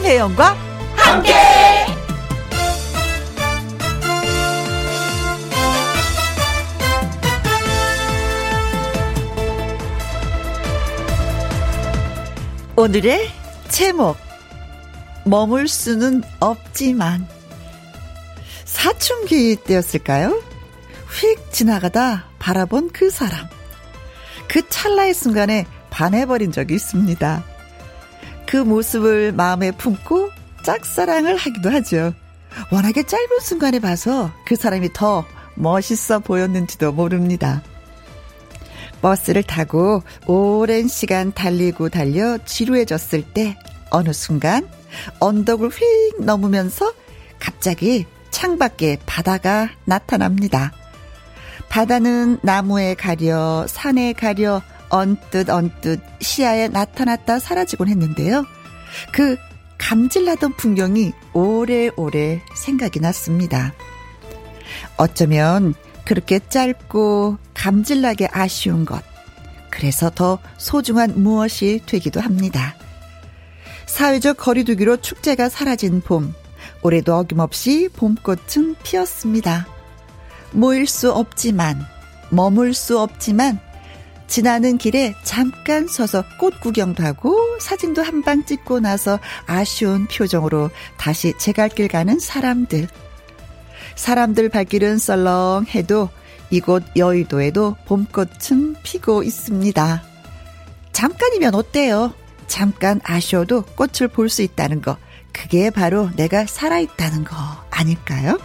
김혜영과 함께. 오늘의 제목, 머물 수는 없지만. 사춘기 때였을까요? 휙 지나가다 바라본 그 사람, 그 찰나의 순간에 반해버린 적이 있습니다. 그 모습을 마음에 품고 짝사랑을 하기도 하죠. 워낙에 짧은 순간에 봐서 그 사람이 더 멋있어 보였는지도 모릅니다. 버스를 타고 오랜 시간 달리고 달려 지루해졌을 때 어느 순간 언덕을 휙 넘으면서 갑자기 창밖에 바다가 나타납니다. 바다는 나무에 가려 산에 가려 언뜻 시야에 나타났다 사라지곤 했는데요. 그 감질나던 풍경이 오래오래 생각이 났습니다. 어쩌면 그렇게 짧고 감질나게 아쉬운 것, 그래서 더 소중한 무엇이 되기도 합니다. 사회적 거리두기로 축제가 사라진 봄, 올해도 어김없이 봄꽃은 피었습니다. 모일 수 없지만, 머물 수 없지만, 지나는 길에 잠깐 서서 꽃 구경도 하고 사진도 한 방 찍고 나서 아쉬운 표정으로 다시 제갈길 가는 사람들. 사람들 발길은 썰렁해도 이곳 여의도에도 봄꽃은 피고 있습니다. 잠깐이면 어때요? 잠깐 아쉬워도 꽃을 볼 수 있다는 거, 그게 바로 내가 살아있다는 거 아닐까요?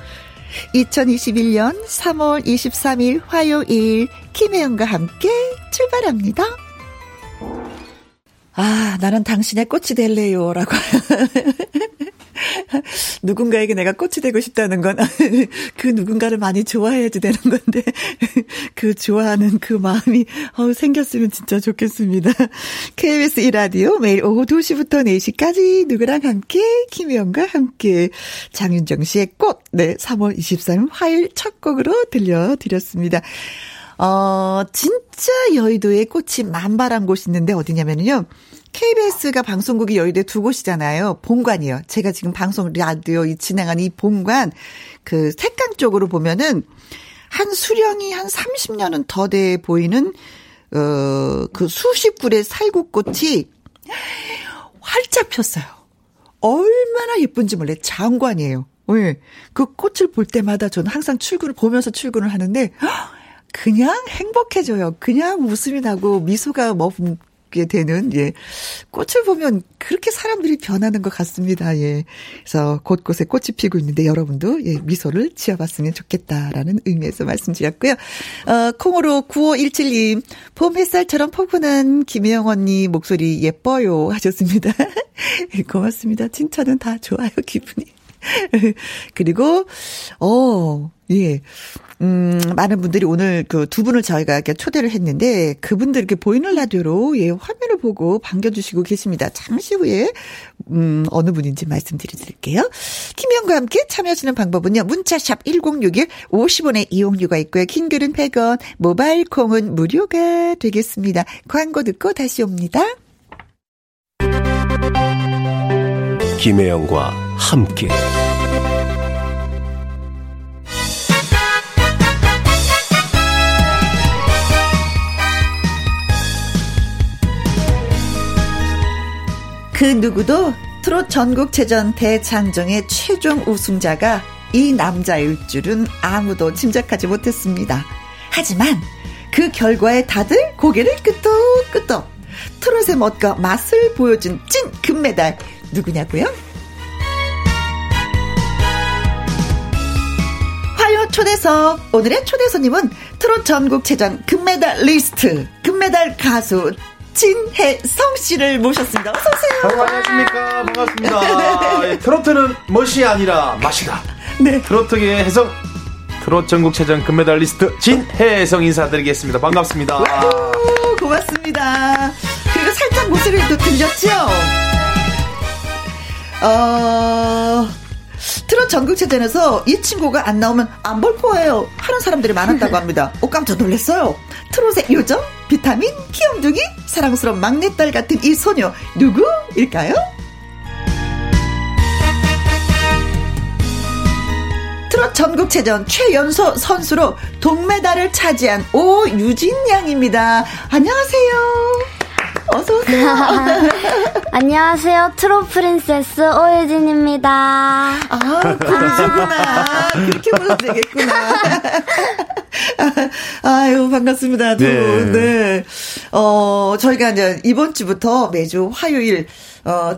2021년 3월 23일 화요일, 김혜영과 함께 출발합니다. 아, 나는 당신의 꽃이 될래요 라고 누군가에게 내가 꽃이 되고 싶다는 건 그 누군가를 많이 좋아해야지 되는 건데 그 좋아하는 그 마음이 생겼으면 진짜 좋겠습니다. KBS 1라디오 매일 오후 2시부터 4시까지 누구랑 함께, 김혜영과 함께, 장윤정 씨의 꽃, 네, 3월 23일 화요일 첫 곡으로 들려드렸습니다. 진짜 여의도에 꽃이 만발한 곳이 있는데 어디냐면요, KBS가 방송국이 여의도에 두 곳이잖아요. 본관이요. 제가 지금 방송 라디오 진행하는 이 본관, 그 색강 쪽으로 보면은 한 수령이 한 30년은 더 돼 보이는 그 수십 그루의 살구꽃이 활짝 폈어요. 얼마나 예쁜지 몰래 장관이에요. 네. 그 꽃을 볼 때마다 저는 항상 출근을 보면서 출근을 하는데 그냥 행복해져요. 그냥 웃음이 나고 미소가 머금게 되는, 예, 꽃을 보면 그렇게 사람들이 변하는 것 같습니다. 예. 그래서 곳곳에 꽃이 피고 있는데 여러분도, 예, 미소를 지어봤으면 좋겠다라는 의미에서 말씀드렸고요. 콩으로 9517님, 봄 햇살처럼 포근한 김혜영 언니 목소리 예뻐요 하셨습니다. 고맙습니다. 칭찬은 다 좋아요, 기분이. 그리고 예, 많은 분들이 오늘 그 두 분을 저희가 이렇게 초대를 했는데 그분들 이렇게 보이는 라디오로, 예, 화면을 보고 반겨주시고 계십니다. 잠시 후에 어느 분인지 말씀드릴게요. 김혜영과 함께 참여하시는 방법은요, 문자샵 1061, 50원의 이용료가 있고요, 킹글은 100원, 모바일 콩은 무료가 되겠습니다. 광고 듣고 다시 옵니다. 김혜영과 함께. 그 누구도 트롯 전국체전 대장정의 최종 우승자가 이 남자일 줄은 아무도 짐작하지 못했습니다. 하지만 그 결과에 다들 고개를 끄덕끄덕. 트롯의 멋과 맛을 보여준 찐 금메달, 누구냐고요? 화요 초대석, 오늘의 초대손님은 트롯 전국체전 금메달리스트, 금메달 가수 진혜성 씨를 모셨습니다. 어서 오세요. 안녕하십니까. 반갑습니다. 예, 트로트는 멋이 아니라 맛이다. 네. 트로트계의 혜성, 트롯 전국체전 금메달리스트 진혜성 인사드리겠습니다. 반갑습니다. 와우, 고맙습니다. 그리고 살짝 목소리도 들렸죠? 트롯 전국체전에서 이 친구가 안 나오면 안 볼 거예요 하는 사람들이 많았다고 합니다. 깜짝 놀랐어요. 트롯의 요정, 비타민, 귀염둥이, 사랑스러운 막내딸 같은 이 소녀, 누구일까요? 트롯 전국체전 최연소 선수로 동메달을 차지한 오유진 양입니다. 안녕하세요. 어서오세요. 안녕하세요. 트롯 프린세스 오유진입니다. 아, 그러시구나. 그렇게 불러도 되겠구나. 아유, 반갑습니다. 네. 네. 저희가 이제 이번 주부터 매주 화요일,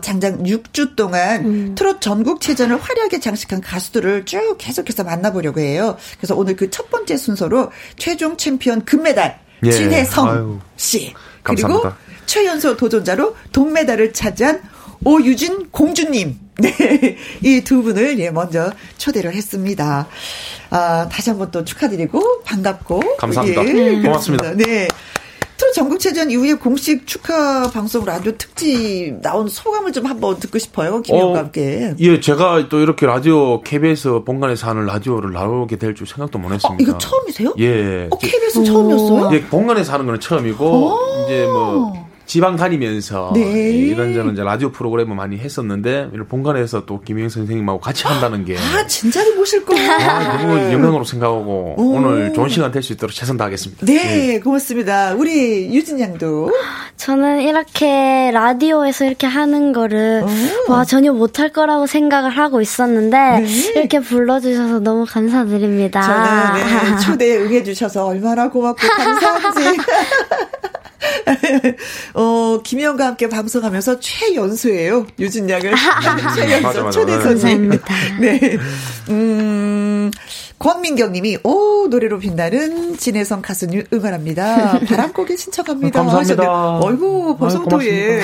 장장 6주 동안 트롯 전국체전을 화려하게 장식한 가수들을 쭉 계속해서 만나보려고 해요. 그래서 오늘 그 첫 번째 순서로 최종 챔피언 금메달, 예. 진혜성 아유. 씨. 그리고 감사합니다. 최연소 도전자로 동메달을 차지한 오유진 공주님. 네. 이 두 분을, 예, 먼저 초대를 했습니다. 아, 다시 한번 또 축하드리고, 반갑고. 감사합니다. 예, 고맙습니다. 네. 트롯 전국체전 이후에 공식 축하 방송 라디오 특집 나온 소감을 좀 한번 듣고 싶어요. 김영과 함께. 예, 제가 또 이렇게 라디오, KBS 본관에서 하는 라디오를 나오게 될 줄 생각도 못 했습니다. 이거 처음이세요? 예. KBS 처음이었어요? 예, 본관에서 하는 건 처음이고, 이제 뭐. 지방 다니면서 네. 이런저런 이제 라디오 프로그램을 많이 했었는데 본관에서 또 김희영 선생님하고 같이 한다는 게 아 진짜로 모실 거예요. 아, 너무 영광으로 생각하고 오늘 좋은 시간 될 수 있도록 최선 다하겠습니다. 네, 네. 고맙습니다. 우리 유진 양도 저는 이렇게 라디오에서 이렇게 하는 거를 와 전혀 못할 거라고 생각을 하고 있었는데 네. 이렇게 불러주셔서 너무 감사드립니다. 저는 네, 초대에 응해주셔서 얼마나 고맙고 감사한지. 김희영과 함께 방송하면서 최연소예요. 유진 양을 최연소 초대 선생님. 네. 권민경님이 노래로 빛나는 진혜성 가수님 응원합니다. 바람고개 신청합니다. 감사합니다. 어이구 벌써 또 예.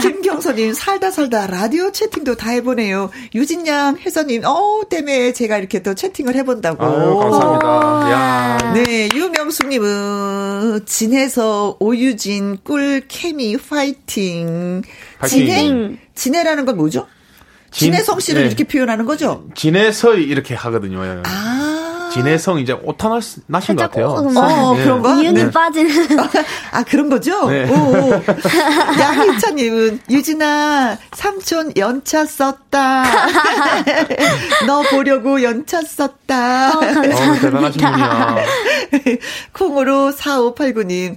김경선님 살다 라디오 채팅도 다 해보네요. 유진 양 해선님 때문에 제가 이렇게 또 채팅을 해본다고. 아유, 감사합니다. 야. 네 유명숙님은 진혜성 오유진 꿀 케미 파이팅. 진혜라는 건 뭐죠? 진혜성 씨를 네. 이렇게 표현하는 거죠? 진혜서이 이렇게 하거든요. 아. 진혜성 이제 오타나 나신 것 같아요. 네. 그런가? 이윤이 네. 빠지는. 아, 그런 거죠? 네. 오. 양희찬님은, 유진아, 삼촌 연차 썼다. 너 보려고 연차 썼다. 대단하신 분이야. 콩으로 4589님,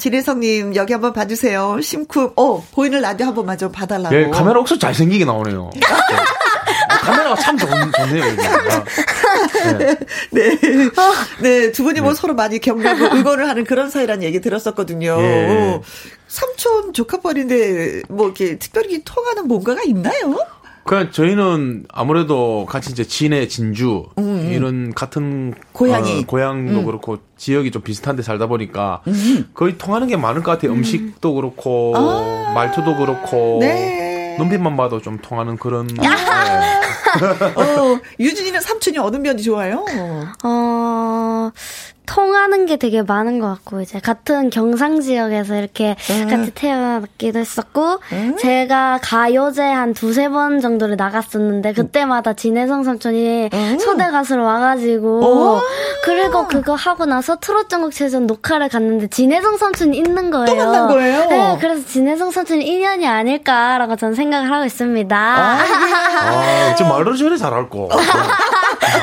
진혜성님, 여기 한번 봐주세요. 심쿵, 보이는 라디오 한번 마저 봐달라고. 예, 카메라 혹시 잘생기게 나오네요. 카메라가 참 좋네요. 네. 네. 네, 두 분이 뭐 네. 서로 많이 격려하고 응원을 하는 그런 사이라는 얘기 들었었거든요. 예. 삼촌 조카뻘인데, 뭐 이렇게 특별히 통하는 뭔가가 있나요? 그냥 저희는 아무래도 같이 이제 진해, 진주, 이런 같은 고향이. 고향도 그렇고 지역이 좀 비슷한데 살다 보니까 거의 통하는 게 많을 것 같아요. 음식도 그렇고, 말투도 그렇고. 네. 눈빛만 봐도 좀 통하는 그런. 유진이는 삼촌이 어느 면이 좋아요? 통하는 게 되게 많은 것 같고 이제 같은 경상 지역에서 이렇게 같이 태어났기도 했었고 제가 가요제 한 두세 번 정도를 나갔었는데 그때마다 진혜성 삼촌이 초대 가수로 와가지고 그리고 그거 하고 나서 트롯 전국체전 녹화를 갔는데 진혜성 삼촌이 있는 거예요. 또 만난 거예요? 네, 그래서 진혜성 삼촌이 인연이 아닐까라고 저는 생각을 하고 있습니다. 아, 지금 말을 전에 잘할 거.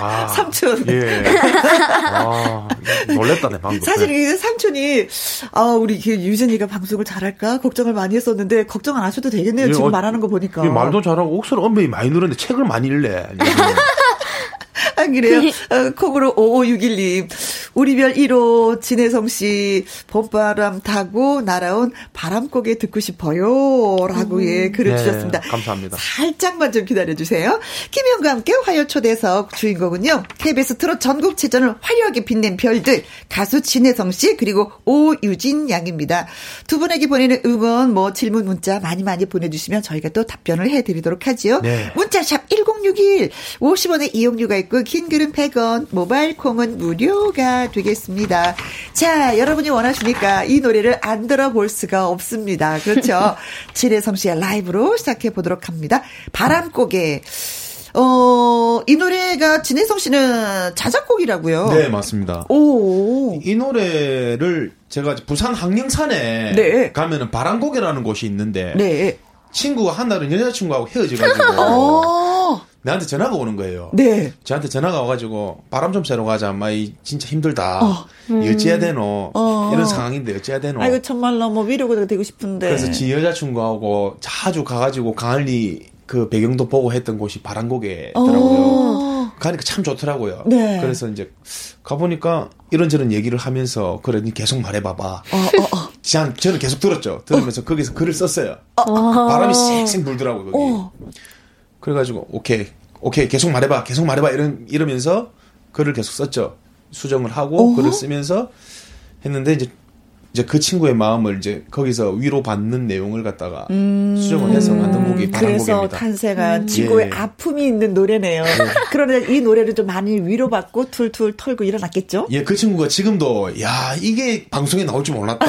아, 삼촌. 예. 아, 놀랬다, 내 방금. 사실 이게 삼촌이, 우리 유진이가 방송을 잘할까? 걱정을 많이 했었는데, 걱정 안 하셔도 되겠네요. 예, 지금 말하는 거 보니까. 예, 말도 잘하고, 옥수로 언변이 많이 늘었는데, 책을 많이 읽네. 아, 그래요? 콕으로 5561님. 우리별 1호, 진혜성 씨, 봄바람 타고 날아온 바람고개 듣고 싶어요. 라고, 예, 글을 주셨습니다. 네, 감사합니다. 살짝만 좀 기다려주세요. 김현과 함께 화요 초대석 주인공은요, KBS 트롯 전국체전을 화려하게 빛낸 별들, 가수 진혜성 씨, 그리고 오유진 양입니다. 두 분에게 보내는 응원, 질문 문자 많이 보내주시면 저희가 또 답변을 해드리도록 하지요. 네. 문자샵 1061, 50원의 이용료가 있고, 긴 글은 100원, 모바일 콩은 무료가 되겠습니다. 자, 여러분이 원하시니까 이 노래를 안 들어볼 수가 없습니다. 그렇죠. 진혜성 씨의 라이브로 시작해 보도록 합니다. 바람고개. 이 노래가 진혜성 씨는 자작곡이라고요? 네, 맞습니다. 오. 이 노래를 제가 부산 항령산에 네. 가면은 바람고개라는 곳이 있는데 네. 친구가 한 날은 여자친구하고 헤어져가지고 나한테 전화가 오는 거예요. 네. 저한테 전화가 와가지고 바람 좀 쐬러 가자. 마이 진짜 힘들다. 어찌해야 되노? 이런 상황인데 어찌해야 되노? 아이고 참말로 뭐 위로가 되고 싶은데. 그래서 지 여자친구하고 자주 가가지고 강할리 그 배경도 보고 했던 곳이 바람곡에더라고요. 가니까 참 좋더라고요. 네. 그래서 이제 가보니까 이런저런 얘기를 하면서 그래 니 계속 말해봐봐. 저는 계속 들었죠. 들으면서 거기서 글을 썼어요. 바람이 쌩쌩 불더라고요. 거기. 그래가지고 오케이 계속 말해봐 이러면서 글을 계속 썼죠. 수정을 하고 글을 쓰면서 했는데 이제 그 친구의 마음을 이제 거기서 위로받는 내용을 갖다가 수정을 해서 만든 곡이 바람곡입니다. 그래서 탄생한 친구의 아픔이 있는 노래네요. 그런데 이 노래를 좀 많이 위로받고 툴툴 털고 일어났겠죠? 예, 그 친구가 지금도 야 이게 방송에 나올 줄 몰랐다.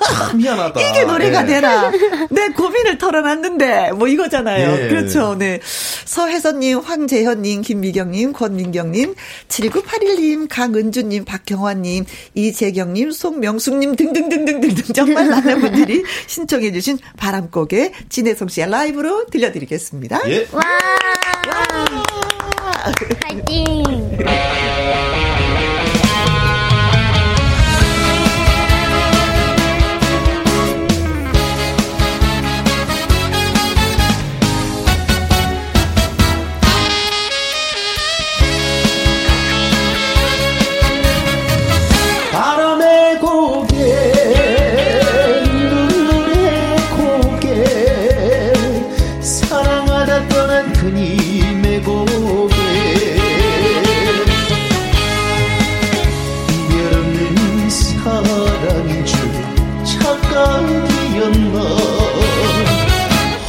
참 미안하다. 이게 노래가 되나? 내 고민을 털어놨는데 뭐 이거잖아요. 예. 그렇죠. 네. 서혜선님, 황재현님, 김미경님, 권민경님, 7981님, 강은주님, 박경환님, 이재경님, 송명숙님 등등 등등등등 정말 많은 분들이 신청해 주신 바람곡에 진혜성 씨의 라이브로 들려드리겠습니다. 예. 와. 파이팅.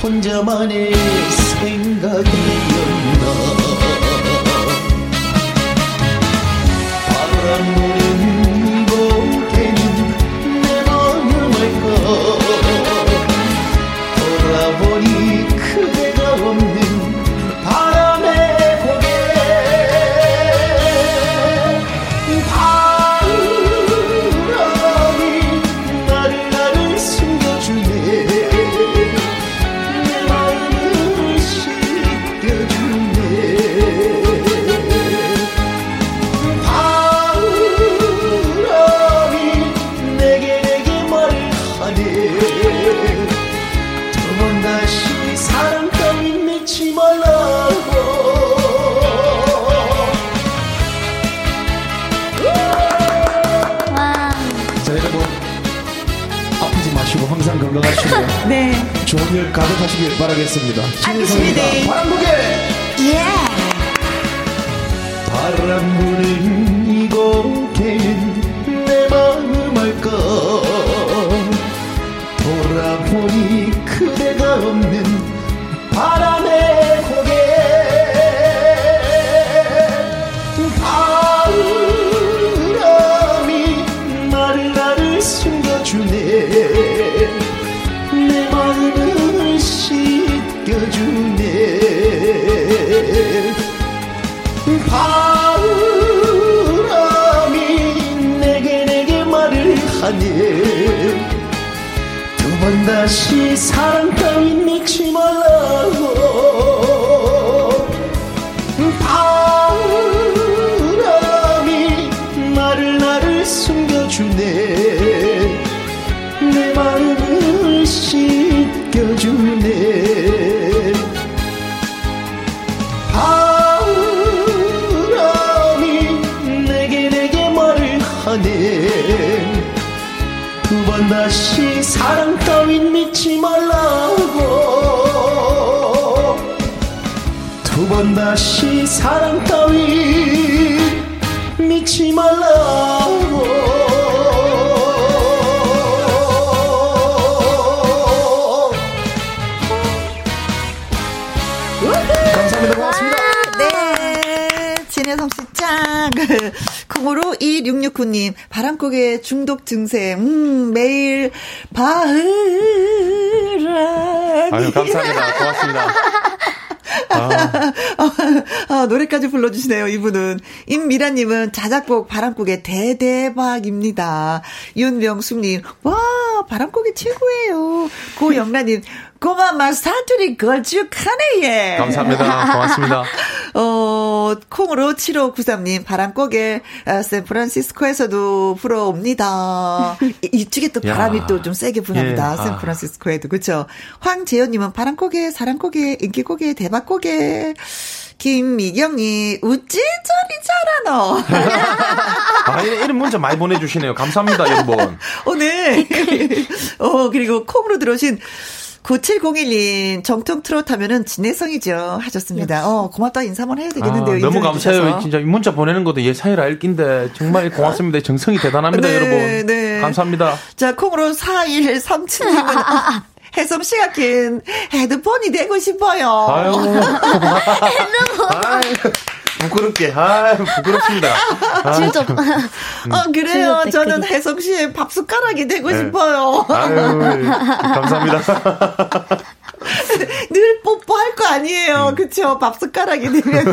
혼자만의 생각이었나 바람 부는 이곳에는 내 마음일까 돌아보니 그대가 없는 바람의 고개 바람이 나를 숨겨주네 네. 좋은 일 가득하시길 바라겠습니다. 진혜성입니다. 바람곡에 바람 부는 이곳에는 내 마음 알까 돌아보니 그대가 없는 바람의 고개 바람이 나를 숨겨주네 내 마음을 씻겨주네 바람이 내게 말을 하네 두 번 다시 사랑 따윈 믿지 말라고 바람이 나를 숨겨주네 내 마음을 씻겨주네 바람이 내게 말을 하네 두 번 다시 사랑 따윈 믿지 말라고 두 번 다시 사랑 따윈 믿지 말라고 콩으로 2669님 바람곡의 중독 증세 매일 바람이 아유 감사합니다 고맙습니다. 아, 노래까지 불러주시네요, 이분은. 임미라님은 자작곡 바람국의 대대박입니다. 윤명숙님, 와, 바람국이 최고예요. 고영란님, 고마마 사투리 걸쭉하네, 예. 감사합니다. 고맙습니다. 콩으로 7593님, 바람국에 샌프란시스코에서도 불어옵니다. 이쪽에 또 바람이 야. 또 좀 세게 분합니다. 예. 아. 샌프란시스코에도. 그렇죠. 황재현님은 바람국에, 사랑국에, 인기국에, 대박국에. 김미경이 우찌 저리 잘하노. 아, 이런 문자 많이 보내주시네요. 감사합니다, 여러분. 오늘 네. 그리고 콩으로 들어오신 9701님, 정통 트롯 하면은 진혜성이죠. 하셨습니다. 고맙다 인사만 해야 되겠는데요. 아, 너무 감사해요. 주셔서. 진짜 문자 보내는 것도 예사일 알긴데, 정말 고맙습니다. 정성이 대단합니다, 네, 여러분. 네. 감사합니다. 자, 콩으로 4137님은. 혜성 씨가 낀 헤드폰이 되고 싶어요. 아유. 아유. 부끄럽게. 아, 부끄럽습니다. 진짜. 그래요. 저는 혜성 씨의 밥 숟가락이 되고 네. 싶어요. 아유. 감사합니다. 늘 뽀뽀할 거 아니에요. 그쵸? 밥 숟가락이 되면.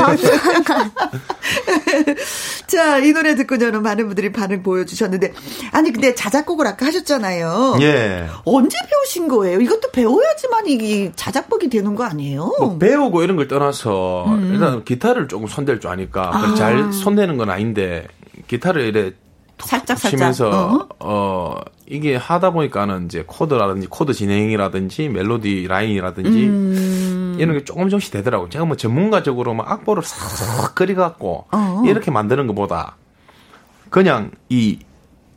자, 이 노래 듣고 저는 많은 분들이 반응 보여주셨는데. 아니, 근데 자작곡을 아까 하셨잖아요. 예. 언제 배우신 거예요? 이것도 배워야지만 이게 자작곡이 되는 거 아니에요? 뭐 배우고 이런 걸 떠나서 일단 기타를 조금 손댈 줄 아니까. 아. 잘 손대는 건 아닌데, 기타를 이래 살짝 치면서 이게 하다 보니까는 이제 코드라든지 코드 진행이라든지 멜로디 라인이라든지 이런 게 조금씩 되더라고요. 제가 뭐 전문가적으로 막 악보를 싹 그려갖고 이렇게 만드는 것보다 그냥 이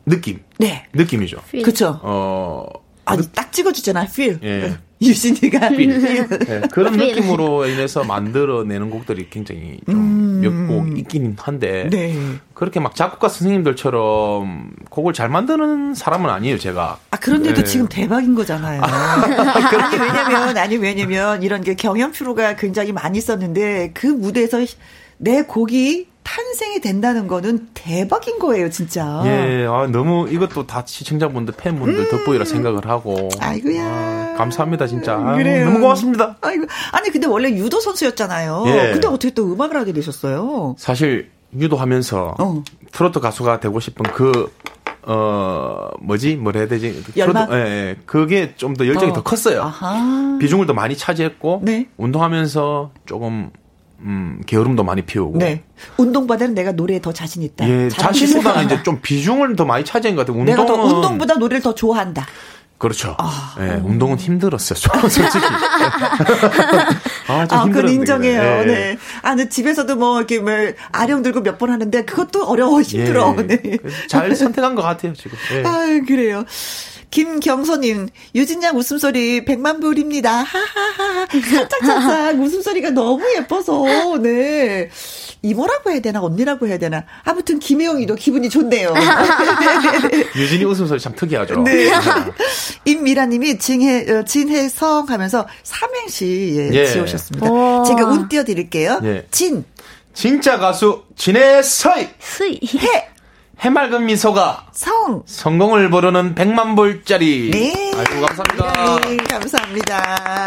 느낌, 네. 느낌이죠. 그렇죠. 아니 딱 찍어주잖아, feel. 예. 유진이가 네, 그런 느낌으로 인해서 만들어내는 곡들이 굉장히 좀 몇 곡 있긴 한데 네. 그렇게 막 작곡가 선생님들처럼 곡을 잘 만드는 사람은 아니에요, 제가. 아, 그런데도 네. 지금 대박인 거잖아요. 아니 왜냐면 이런 게 경연 프로가 굉장히 많이 있었는데 그 무대에서 내 곡이 탄생이 된다는 거는 대박인 거예요, 진짜. 예, 아, 너무 이것도 다 시청자분들, 팬분들 덕분이라 생각을 하고. 아이고야. 아, 감사합니다, 진짜. 그래요. 너무 고맙습니다. 아이고, 아니 근데 원래 유도 선수였잖아요. 예. 근데 어떻게 또 음악을 하게 되셨어요? 사실 유도하면서 트로트 가수가 되고 싶은 그 열망? 트로트, 예, 그게 좀 더 열정이 더 컸어요. 아하. 비중을 더 많이 차지했고, 네. 운동하면서 조금. 게으름도 많이 피우고. 네. 운동보다는 내가 노래에 더 자신 있다. 예, 자신보다는 이제 좀 비중을 더 많이 차지한 것 같아요. 내가 더 운동보다 노래를 더 좋아한다. 그렇죠. 예, 운동은 힘들었어요. 솔직히. 그건 인정해요. 네. 네. 아, 근데 집에서도 뭐 이렇게 뭐 아령 들고 몇 번 하는데 그것도 어려워, 힘들어. 예. 네. 잘 선택한 것 같아요, 지금. 예. 아, 그래요. 김경선님, 유진양 웃음소리 100만 불입니다. 하하하. 살짝살짝 웃음소리가 너무 예뻐서, 네. 이모라고 해야 되나, 언니라고 해야 되나. 아무튼 김혜영이도 기분이 좋네요. 유진이 웃음소리 참 특이하죠. 네. 임미라님이 진혜성 하면서 삼행시 지어오셨습니다. 제가 운 띄워드릴게요. 예. 진. 진짜 가수, 진혜서이. 해. 해맑은 미소가 성공을 부르는 100만 불짜리. 네. 아이고, 감사합니다. 네, 감사합니다.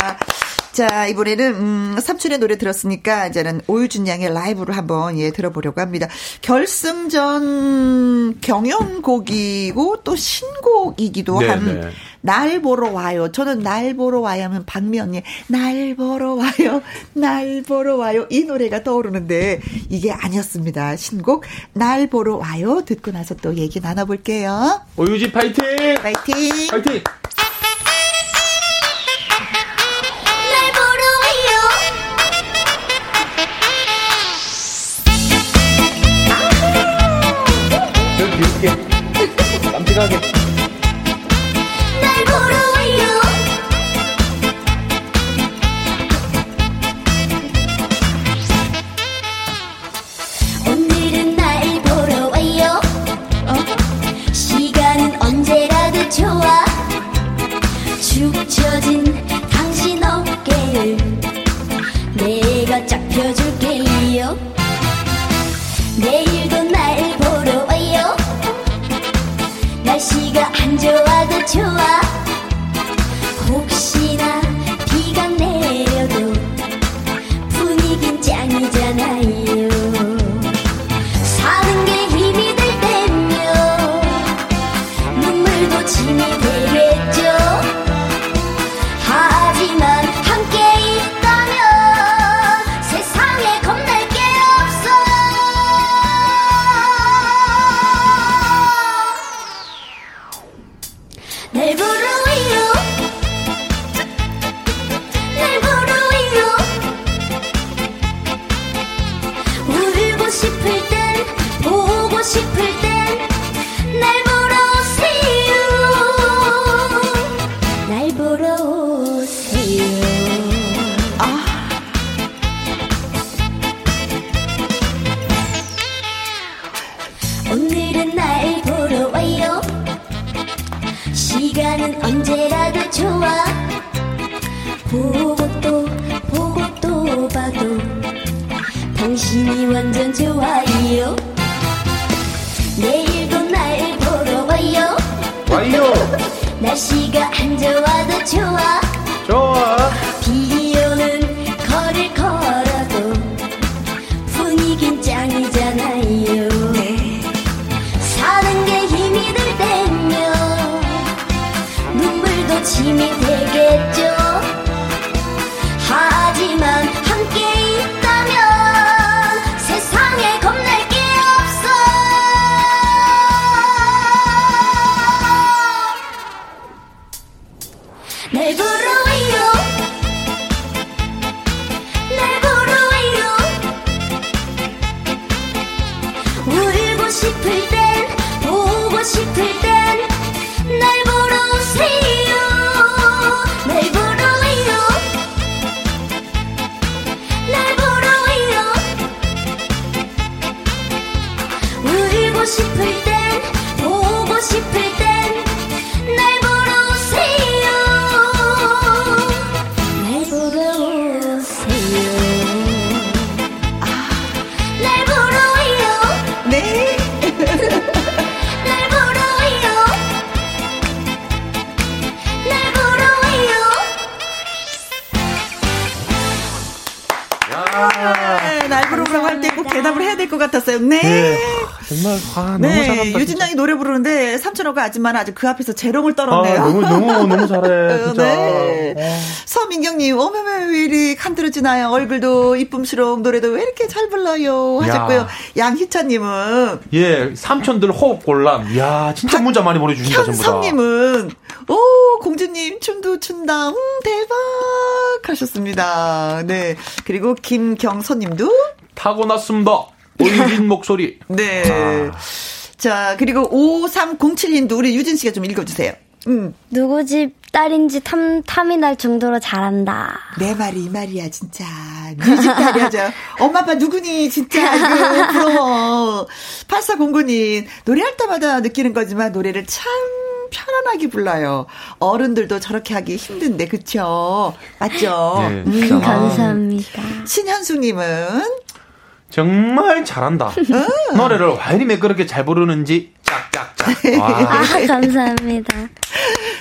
자, 이번에는 삼촌의 노래 들었으니까 이제는 오유진 양의 라이브를 한번 들어보려고 합니다. 결승전 경연곡이고 또 신곡이기도 네, 한 네. 날 보러 와요. 저는 날 보러 와요 하면 박미 언니의 날 보러 와요, 날 보러 와요 이 노래가 떠오르는데 이게 아니었습니다. 신곡 날 보러 와요 듣고 나서 또 얘기 나눠볼게요. 오유진 파이팅! 파이팅! 파이팅! 깜찍하게 날 보러 와요. 오늘은 날 보러 와요. 시간은 언제라도 좋아. 축 처진 당신 어깨를 내가 잡혀줄게요. 내일도 날 보러 와요. 날씨가 안 좋아도 좋아. 혹시나 비가 내려도 분위긴 짱이잖아요. 기분은 언제라도 좋아. 보고 또 보고 또 봐도 당신이 완전 좋아요. 내일도 날 보러 와요. 와요. 날씨가 안 좋아도 좋아. 좋아. 비 오는 거를 걸어도 분위긴 짱이잖아요. 사는 게 힘이 들 때면 눈물도 짐이 되겠죠. 하지만 함께 있다면 세상에 겁날 게 없어. 날 부르 싶을 땐 보고 싶을 땐 날 보러 오세요. 날 보러 와요. 날 보러 와요. 울고 싶을 땐 보고 싶을 땐 날 보러 오세요. 날 보러 오세요. 아, 날 보러 와요. 네. 대답을 해야 될 것 같았어요. 네. 네. 정말, 아, 너무 네. 잘한다. 유진 양이 노래 부르는데, 삼촌하고 아줌마는 아주 그 앞에서 재롱을 떨었네요. 아, 너무 잘해. 진짜. 네. 아. 서민경님, 어메메, 왜 이리 간드러지나요? 얼굴도 이쁨스러움, 노래도 왜 이렇게 잘 불러요? 하셨고요. 야. 양희찬님은. 예, 삼촌들 호흡 곤람. 이야, 진짜 문자 많이 보내주신다, 전부 다. 현성님은, 오, 공주님, 춤도 춘다. 대박. 하셨습니다. 네. 그리고 김경선님도. 타고났습니다. 오유진 목소리. 네. 아. 자, 그리고 5307님도 우리 유진 씨가 좀 읽어주세요. 누구 집 딸인지 탐이 날 정도로 잘한다. 내 말이 이 말이야, 진짜. 네 집 딸이 하자. 엄마, 아빠 누구니, 진짜. 이거 부러워. 8409님, 노래할 때마다 느끼는 거지만 노래를 참 편안하게 불러요. 어른들도 저렇게 하기 힘든데, 그쵸? 맞죠? 네, 감사합니다. 신현수님은? 정말 잘한다. 노래를 왜 이리 매끄럽게 잘 부르는지 짝짝짝. 아, 감사합니다.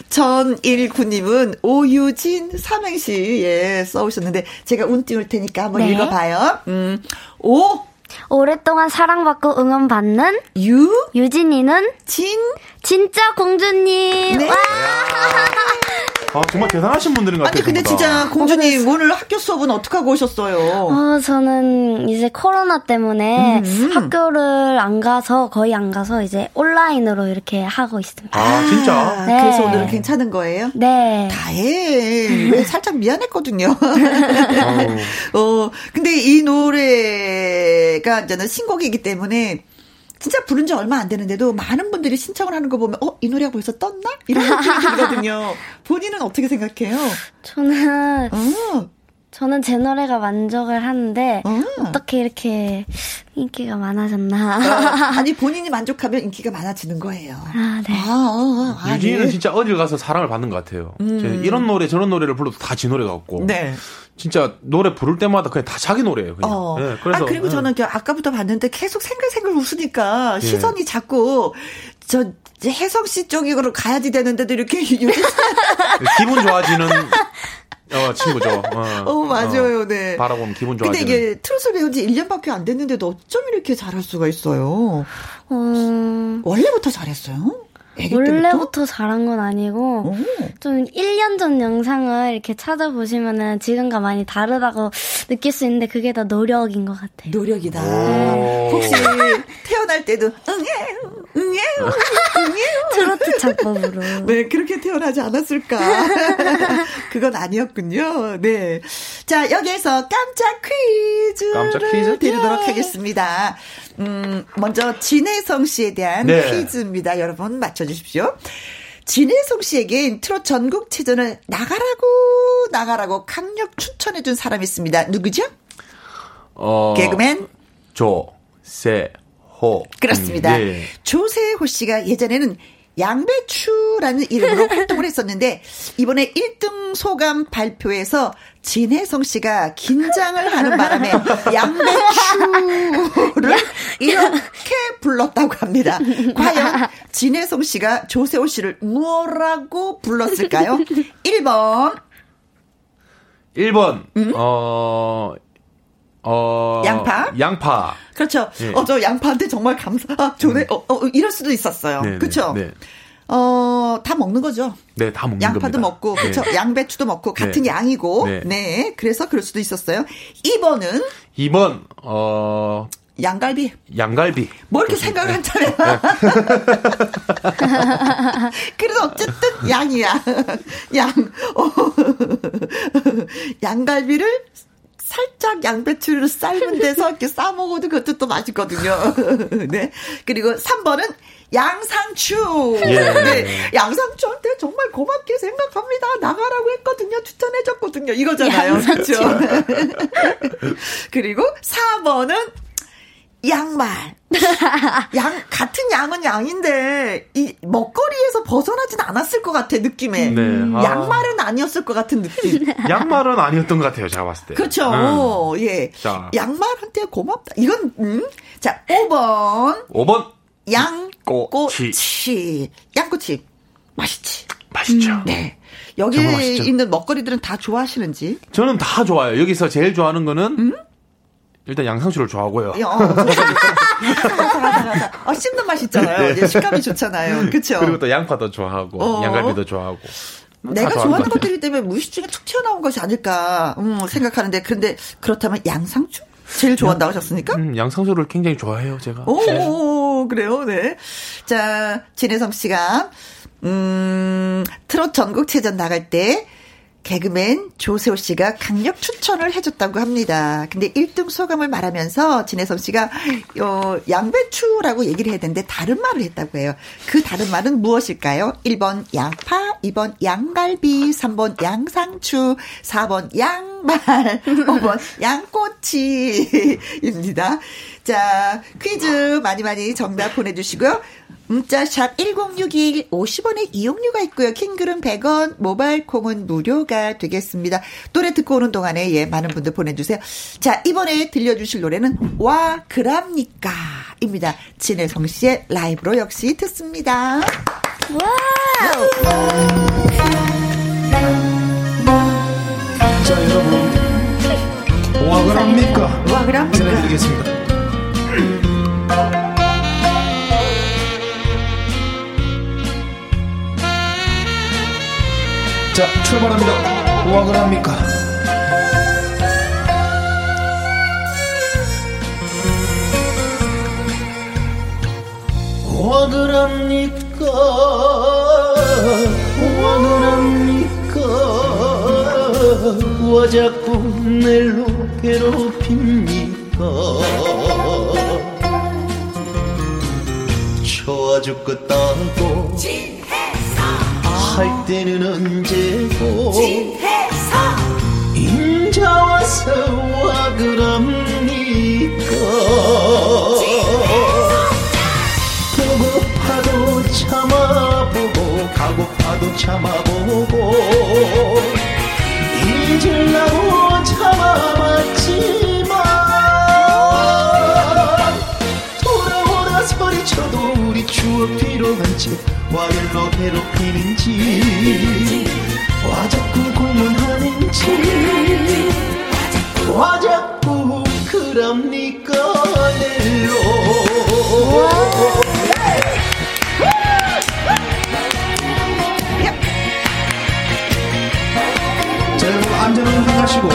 전일구님은 오유진 삼행시에 써오셨는데 제가 운 띄울 테니까 한번 네. 읽어봐요. 오 오랫동안 사랑받고 응원받는 유진이는 진짜 공주님. 네. 와. 아, 정말 대단하신 분들인 것 같아요. 아니, 근데 진짜 공주님 오늘 학교 수업은 어떻게 하고 오셨어요? 저는 이제 코로나 때문에 학교를 안 가서 거의 안 가서 이제 온라인으로 이렇게 하고 있습니다. 아, 진짜? 네. 그래서 오늘은 괜찮은 거예요? 네. 다행. 왜 살짝 미안했거든요. 근데 이 노래가 이제는 신곡이기 때문에 진짜 부른 지 얼마 안 되는데도 많은 분들이 신청을 하는 거 보면 이 노래가 벌써 떴나? 이런 느낌이 들거든요. 본인은 어떻게 생각해요? 저는 제 노래가 만족을 하는데 어떻게 이렇게 인기가 많아졌나. 아니 본인이 만족하면 인기가 많아지는 거예요. 아, 네. 유진이는 진짜 어딜 가서 사랑을 받는 것 같아요. 이런 노래 저런 노래를 불러도 다 지 노래 같고. 네. 진짜 노래 부를 때마다 그냥 다 자기 노래예요. 그냥. 네, 그래서, 그리고 저는 아까부터 봤는데 계속 생글생글 웃으니까 시선이 자꾸 저 혜성 씨 쪽으로 가야지 되는데도 이렇게 기분 좋아지는. 친구죠. 맞아요. 네. 바라보면 기분 좋아지는. 근데 이게 트롯을 배운 지 1년밖에 안 됐는데도 어쩜 이렇게 잘할 수가 있어요? 원래부터 잘했어요? 원래부터 잘한 건 아니고 좀 1년 전 영상을 이렇게 찾아보시면은 지금과 많이 다르다고 느낄 수 있는데 그게 다 노력인 것 같아요. 노력이다. 혹시 태어날 때도 트로트 작법으로 네 그렇게 태어나지 않았을까. 그건 아니었군요. 네. 자 여기에서 깜짝 퀴즈 드리도록 하겠습니다. 먼저 진혜성 씨에 대한 퀴즈입니다. 여러분 맞춰주십시오. 진혜성 씨에겐 트롯 전국체전을 나가라고 강력 추천해준 사람이 있습니다. 누구죠? 개그맨 조세호. 그렇습니다. 네. 조세호 씨가 예전에는 양배추라는 이름으로 활동을 했었는데 이번에 1등 소감 발표에서 진혜성 씨가 긴장을 하는 바람에 양배추를 이렇게 불렀다고 합니다. 과연 진혜성 씨가 조세호 씨를 뭐라고 불렀을까요? 1번 양파? 양파. 그렇죠. 네. 저 양파한테 정말 감사, 이럴 수도 있었어요. 네, 그렇죠. 네. 다 먹는 거죠. 네, 다 먹는 양파도 겁니다. 양파도 먹고, 그렇죠. 네. 양배추도 먹고, 같은 네. 양이고, 네. 네. 그래서 그럴 수도 있었어요. 2번은, 양갈비. 뭐 이렇게 그렇습니다. 생각을 한참이야. 그래도 어쨌든 양이야. 양갈비를 살짝 양배추를 삶은 데서 이렇게 싸먹어도 그것도 또 맛있거든요. 네. 그리고 3번은 양상추. 예. 네. 양상추한테 정말 고맙게 생각합니다. 나가라고 했거든요. 추천해줬거든요. 이거잖아요. 그렇죠. 그리고 4번은 양말. 같은 양은 양인데, 이, 먹거리에서 벗어나진 않았을 것 같아, 느낌에. 네, 양말은 아니었을 것 같은 느낌. 양말은 아니었던 것 같아요, 제가 봤을 때. 그렇죠. 예. 자. 양말한테 고맙다. 이건, 자, 5번. 양꼬치. 양꼬치. 맛있죠. 네. 여기 있는 먹거리들은 다 좋아하시는지? 저는 다 좋아요. 여기서 제일 좋아하는 거는, 일단 양상추를 좋아하고요. 씹는 맛 있잖아요. 네. 식감이 좋잖아요. 그렇죠. 그리고 또 양파도 좋아하고 양갈비도 좋아하고. 내가 좋아하는 것들 때문에 무의식 중에 툭 튀어나온 것이 아닐까 생각하는데 그런데 그렇다면 양상추 제일 좋아한다고 하셨습니까? 양상추를 굉장히 좋아해요, 제가. 오, 그래요, 네. 자, 진혜성 씨가 트롯 전국체전 나갈 때. 개그맨 조세호 씨가 강력 추천을 해줬다고 합니다. 근데 1등 소감을 말하면서 진혜성 씨가 양배추라고 얘기를 해야 되는데 다른 말을 했다고 해요. 그 다른 말은 무엇일까요? 1번 양파, 2번 양갈비, 3번 양상추, 4번 양말, 5번 양꼬치입니다. 자, 퀴즈 많이 정답 보내주시고요. 문자샵 1061 50원의 이용료가 있고요. 킹글은 100원, 모바일 콩은 무료가 되겠습니다. 노래 듣고 오는 동안에 많은 분들 보내주세요. 자, 이번에 들려주실 노래는 와 그랍니까 입니다. 진혜성 씨의 라이브로 역시 듣습니다. 자, 여러분 와 그랍니까 전해드리겠습니다. 자, 출발합니다. 와 그랍니까? 와 그랍니까? 와 그랍니까? 와 자꾸 날 괴롭힙니까? 좋아 죽겠다고 할 때는 언제고 진혜성 인자 와서 와 그럽니까 보고파도 참아보고 가고파도 참아보고 잊으려고 참아봤지만 돌아오라 소리쳐도 우리 추억 뒤로 간채 와 열로 괴롭히는지 와 자꾸 고문하는지 와 자꾸 그럽니까 넬로 자 여러분 안전은 항하시고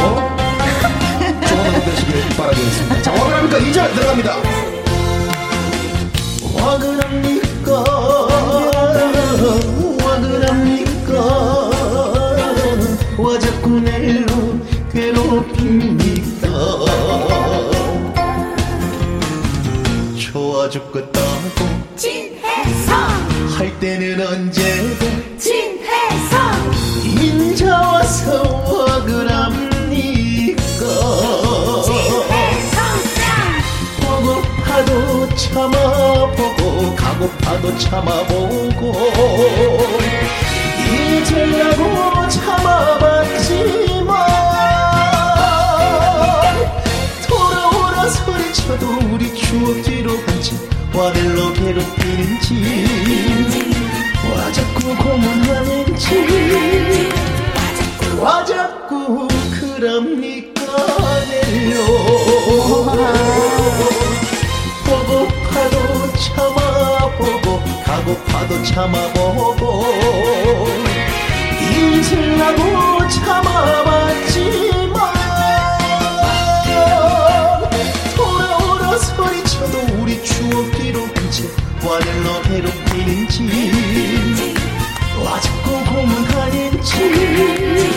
좋은 하루 되시길 바라겠습니다. 자 와 그럽니까 2절 들어갑니다. 와 그럽니까 와 그럽니까 와 자꾸 날로 괴롭힙니까 좋아 죽겠다고 진혜성 할 때는 언제고 진혜성 인자 와서 와 그럽니까 진혜성장 보고파도 참아보고 배고파도 참아보고 잊으려고 참아봤지만 돌아오라 소리쳐도 우리 추억 뒤로 가지 와들로 괴롭히는지 와 자꾸 고문하는지 와 자꾸 그럽니까 내려 배고파도 참아보고 가고파도 참아보고 잊으려고 참아봤지만 돌아오라 소리쳐도 우리 추억 기록이지 와를 너 괴롭히는지 와 자꾸 고문하는지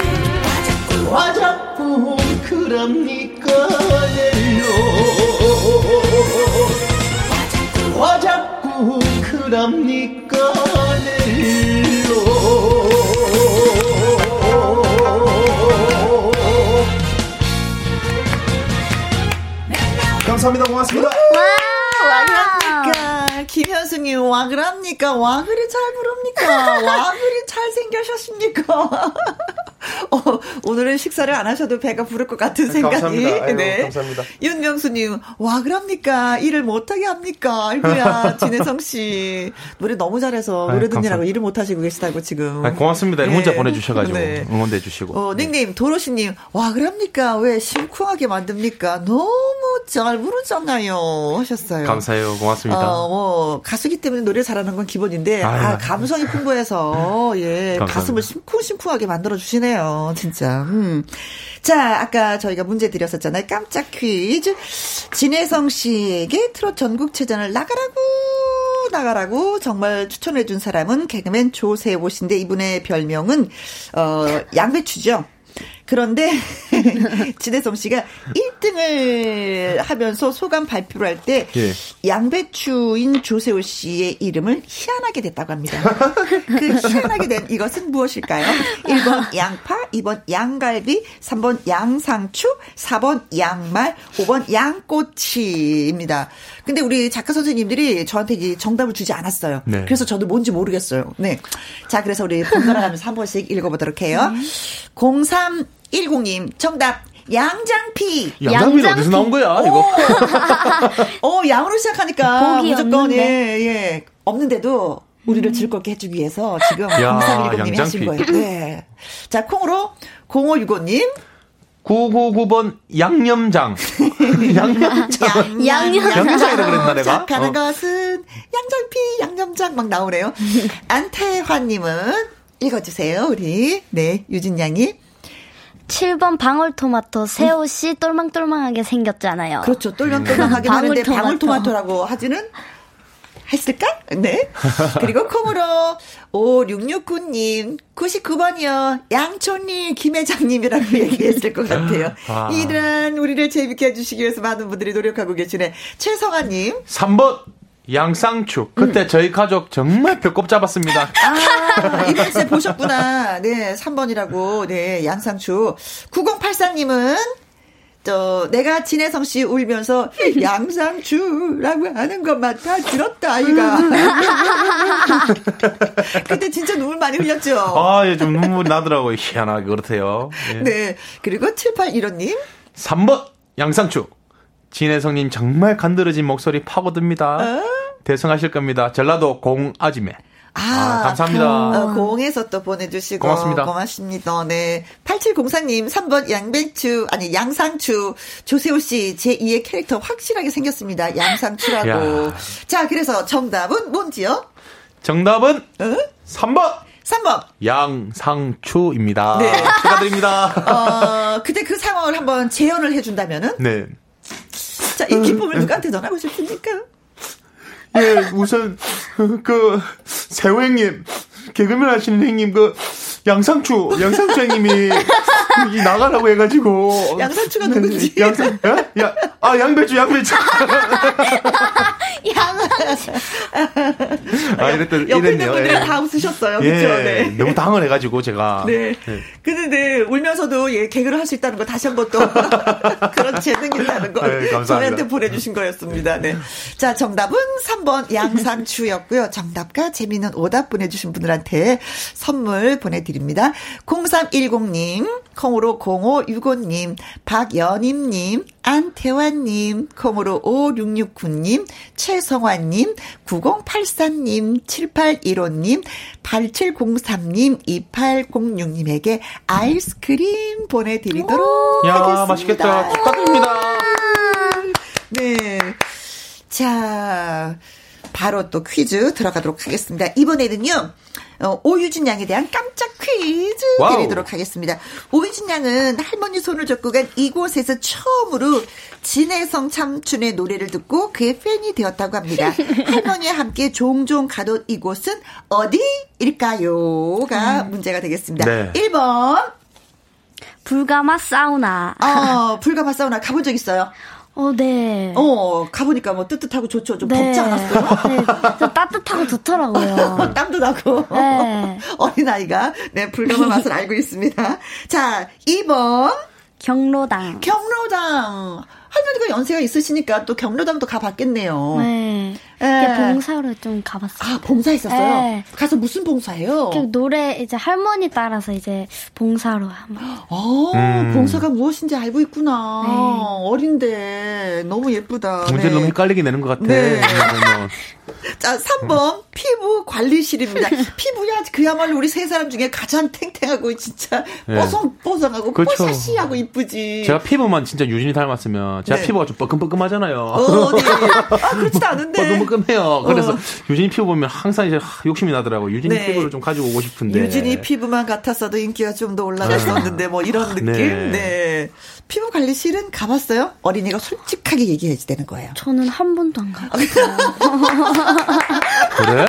와 자꾸 그럽니까 내려 와 자꾸 그럽니까 내일로. 감사합니다. 고맙습니다. 와 그럽니까 김현승님 와 그럽니까 와 그리 잘 부릅니까 와 그리 잘생겨셨습니까. 오늘은 식사를 안 하셔도 배가 부를 것 같은 생각이. 감사합니다. 아이고, 네. 감사합니다. 윤명수님, 와, 그럽니까? 일을 못하게 합니까? 아이고야, 진혜성 씨. 노래 너무 잘해서 노래 듣느라고 일을 못하시고 계시다고 지금. 아이, 고맙습니다. 네. 문자 보내주셔가지고. 네. 응원해주시고. 닉네임, 네. 도로시님, 와, 그럽니까? 왜 심쿵하게 만듭니까? 너무 잘 부르잖아요. 하셨어요. 감사해요. 고맙습니다. 가수기 때문에 노래 잘하는 건 기본인데, 감성이 풍부해서, 예, 감사합니다. 가슴을 심쿵심쿵하게 만들어주시네. 진짜. 자, 아까 저희가 문제 드렸었잖아요. 깜짝 퀴즈. 진혜성 씨에게 트롯 전국체전을 나가라고 정말 추천해준 사람은 개그맨 조세호 씨인데 이분의 별명은 양배추죠. 그런데 진혜성 씨가 1등을 하면서 소감 발표를 할 때 예. 양배추인 조세호 씨의 이름을 희한하게 됐다고 합니다. 그 희한하게 된 이것은 무엇일까요? 1번 양파, 2번 양갈비, 3번 양상추, 4번 양말, 5번 양꼬치입니다. 근데 우리 작가 선생님들이 저한테 이 정답을 주지 않았어요. 네. 그래서 저도 뭔지 모르겠어요. 네. 자, 그래서 우리 번갈아 가면서 한 번씩 읽어보도록 해요. 0310님 정답 양장피. 양장피는 어디서 나온 거야 이거? 양으로 시작하니까 무조건 예. 없는데도 우리를 즐겁게 해주기 위해서 지금 공사일공님이 하신 거예요. 네. 자 콩으로 0565님 999번 양념장. 양념장이라고 그랬나 내가? 작하는 것은 양장피 양념장 막 나오네요. 안태환님은. 읽어주세요, 우리. 네, 유진 양이. 7번 방울토마토, 새우씨 똘망똘망하게 생겼잖아요. 그렇죠, 똘망똘망하게 하는데 방울토마토라고 하지는 했을까? 네. 그리고 콩으로 5669님, 99번이요. 양촌리 김회장님이라고 얘기했을 것 같아요. 아. 이런 우리를 재밌게 해주시기 위해서 많은 분들이 노력하고 계시네. 최성아님. 3번. 양상추. 그때 저희 가족 정말 배꼽 잡았습니다. 아, 이번 주에 보셨구나. 네, 3번이라고. 네, 양상추. 9084님은, 내가 진혜성 씨 울면서 양상추라고 하는 것만 다 들었다, 아이가. 그때 진짜 눈물 많이 흘렸죠? 아, 예, 좀 눈물 나더라고요. 희한하게 그렇대요. 예. 네. 그리고 781호님. 3번, 양상추. 진혜성님 정말 간드러진 목소리 파고듭니다. 어? 대성하실 겁니다. 전라도 공아지매. 감사합니다. 공에서 또 보내주시고. 고맙습니다. 네. 8704님, 3번 양상추. 조세호 씨, 제2의 캐릭터 확실하게 생겼습니다. 양상추라고. 야. 자, 그래서 정답은 뭔지요? 정답은 3번. 양상추입니다. 네. 축하드립니다. 그때 그 상황을 한번 재현을 해준다면은? 네. 자, 이 기쁨을 누구한테 전하고 싶습니까? 예, 우선, 세호 형님, 개그맨 하시는 형님, 양상추 형님이 나가라고 해가지고. 양상추가 누군지. 양배추. 아, 이랬던, 옆에 있는 분들이 다 웃으셨어요. 예. 그렇죠? 네. 너무 당황해가지고 제가. 네. 네. 그런데 울면서도 예, 개그를 할 수 있다는 거 다시 한 번 또 그런 재능이 있다는 거 네, 저희한테 보내주신 거였습니다. 네. 자, 정답은 3번 양상추였고요. 정답과 재미있는 오답 보내주신 분들한테 선물 보내드립니다. 0310님, 056565님, 박연임님, 안태환님, 055669님, 최성환님, 9083님, 7815님, 8703님, 2806님에게 아이스크림 보내드리도록 야, 하겠습니다. 맛있겠다. 축하드립니다. 네. 자, 바로 또 퀴즈 들어가도록 하겠습니다. 이번에는요. 오유진 양에 대한 깜짝 퀴즈 와우. 드리도록 하겠습니다. 오유진 양은 할머니 손을 잡고 간 이곳에서 처음으로 진혜성 참춘의 노래를 듣고 그의 팬이 되었다고 합니다. 할머니와 함께 종종 가던 이곳은 어디일까요?가 문제가 되겠습니다. 네. 1번 불가마 사우나. 불가마 사우나 가본 적 있어요? 네. 가보니까 뭐 뜨뜻하고 좋죠. 좀 네. 덥지 않았어요? 네. 좀 따뜻하고 좋더라고요. 땀도 나고. 네. 어린아이가, 네, 불가마 맛을 알고 있습니다. 자, 2번. 경로당. 경로당. 할머니가 연세가 있으시니까 또 경로당도 가봤겠네요. 네. 네. 봉사로 좀 가봤어요. 아, 봉사했었어요? 네. 가서 무슨 봉사예요? 노래, 이제 할머니 따라서 이제 봉사로 한번. 봉사가 무엇인지 알고 있구나. 네. 어린데, 너무 예쁘다. 문제 네. 너무 헷갈리게 내는 것 같아. 네. 자, 3번. 피부 관리실입니다. 피부야, 그야말로 우리 세 사람 중에 가장 탱탱하고, 진짜, 네. 뽀송뽀송하고, 그렇죠. 뽀샤시하고 이쁘지. 제가 피부만 진짜 유진이 닮았으면, 제가 네. 피부가 좀 뻐끔뻐끔하잖아요. 네. 아, 그렇지도 않은데. 뻐끔뻐끔해요. 그래서 유진이 피부 보면 항상 이제 욕심이 나더라고요. 유진이 네. 피부를 좀 가지고 오고 싶은데. 유진이 피부만 같았어도 인기가 좀 더 올라갔었는데 뭐 이런 느낌. 네. 네. 피부 관리실은 가봤어요? 어린이가 솔직하게 얘기해야 되는 거예요. 저는 한 번도 안 가봤어요. 그래?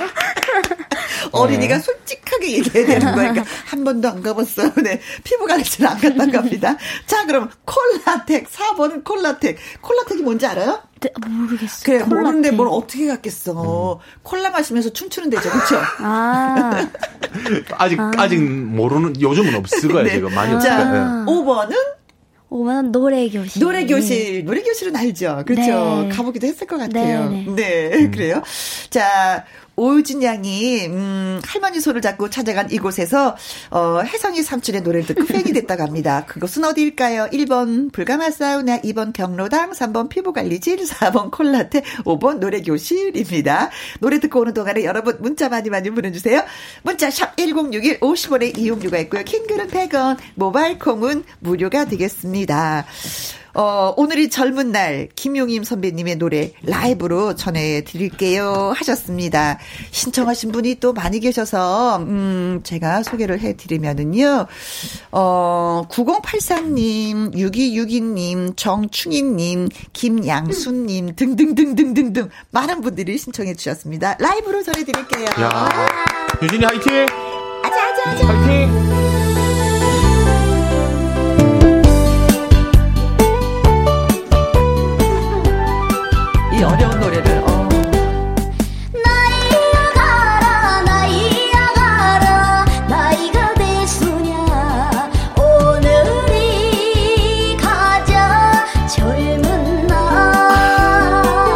어린이가 솔직하게 얘기해야 되는 거니까 한 번도 안 가봤어요. 네. 피부 관리실은 안 갔다고 합니다. 자, 그럼 콜라텍 4번은 콜라텍. 콜라텍이 뭔지 알아요? 네, 모르겠어요. 그래, 콜라텍. 모르는데 뭘 어떻게 갔겠어. 콜라 마시면서 춤추는 데죠, 그렇죠? 아. 아직 모르는 요즘은 없을 거예요, 지금. 네. 많이 없을 거예요. 5번은 5만 노래교실. 노래교실. 노래교실은 알죠. 그렇죠. 네. 가보기도 했을 것 같아요. 네네. 네, 그래요. 자, 오유진 양이, 할머니 손을 잡고 찾아간 이곳에서, 혜성이 삼촌의 노래를 듣고 팬이 됐다고 합니다. 그것은 어디일까요? 1번, 불가마 사우나, 2번, 경로당, 3번, 피부관리질, 4번, 콜라테, 5번, 노래교실입니다. 노래 듣고 오는 동안에 여러분 문자 많이 보내주세요. 문자, 샵 1061, 50원의 이용료가 있고요. 킹글은 100원, 모바일 콩은 무료가 되겠습니다. 오늘이 젊은 날 김용임 선배님의 노래 라이브로 전해드릴게요 하셨습니다. 신청하신 분이 또 많이 계셔서 제가 소개를 해드리면은요 9083님 6262님 정충희님 김양순님 등등등등등등 많은 분들이 신청해 주셨습니다. 라이브로 전해드릴게요. 유진이 화이팅. 아자아자아자 화이팅. 어려운 노래를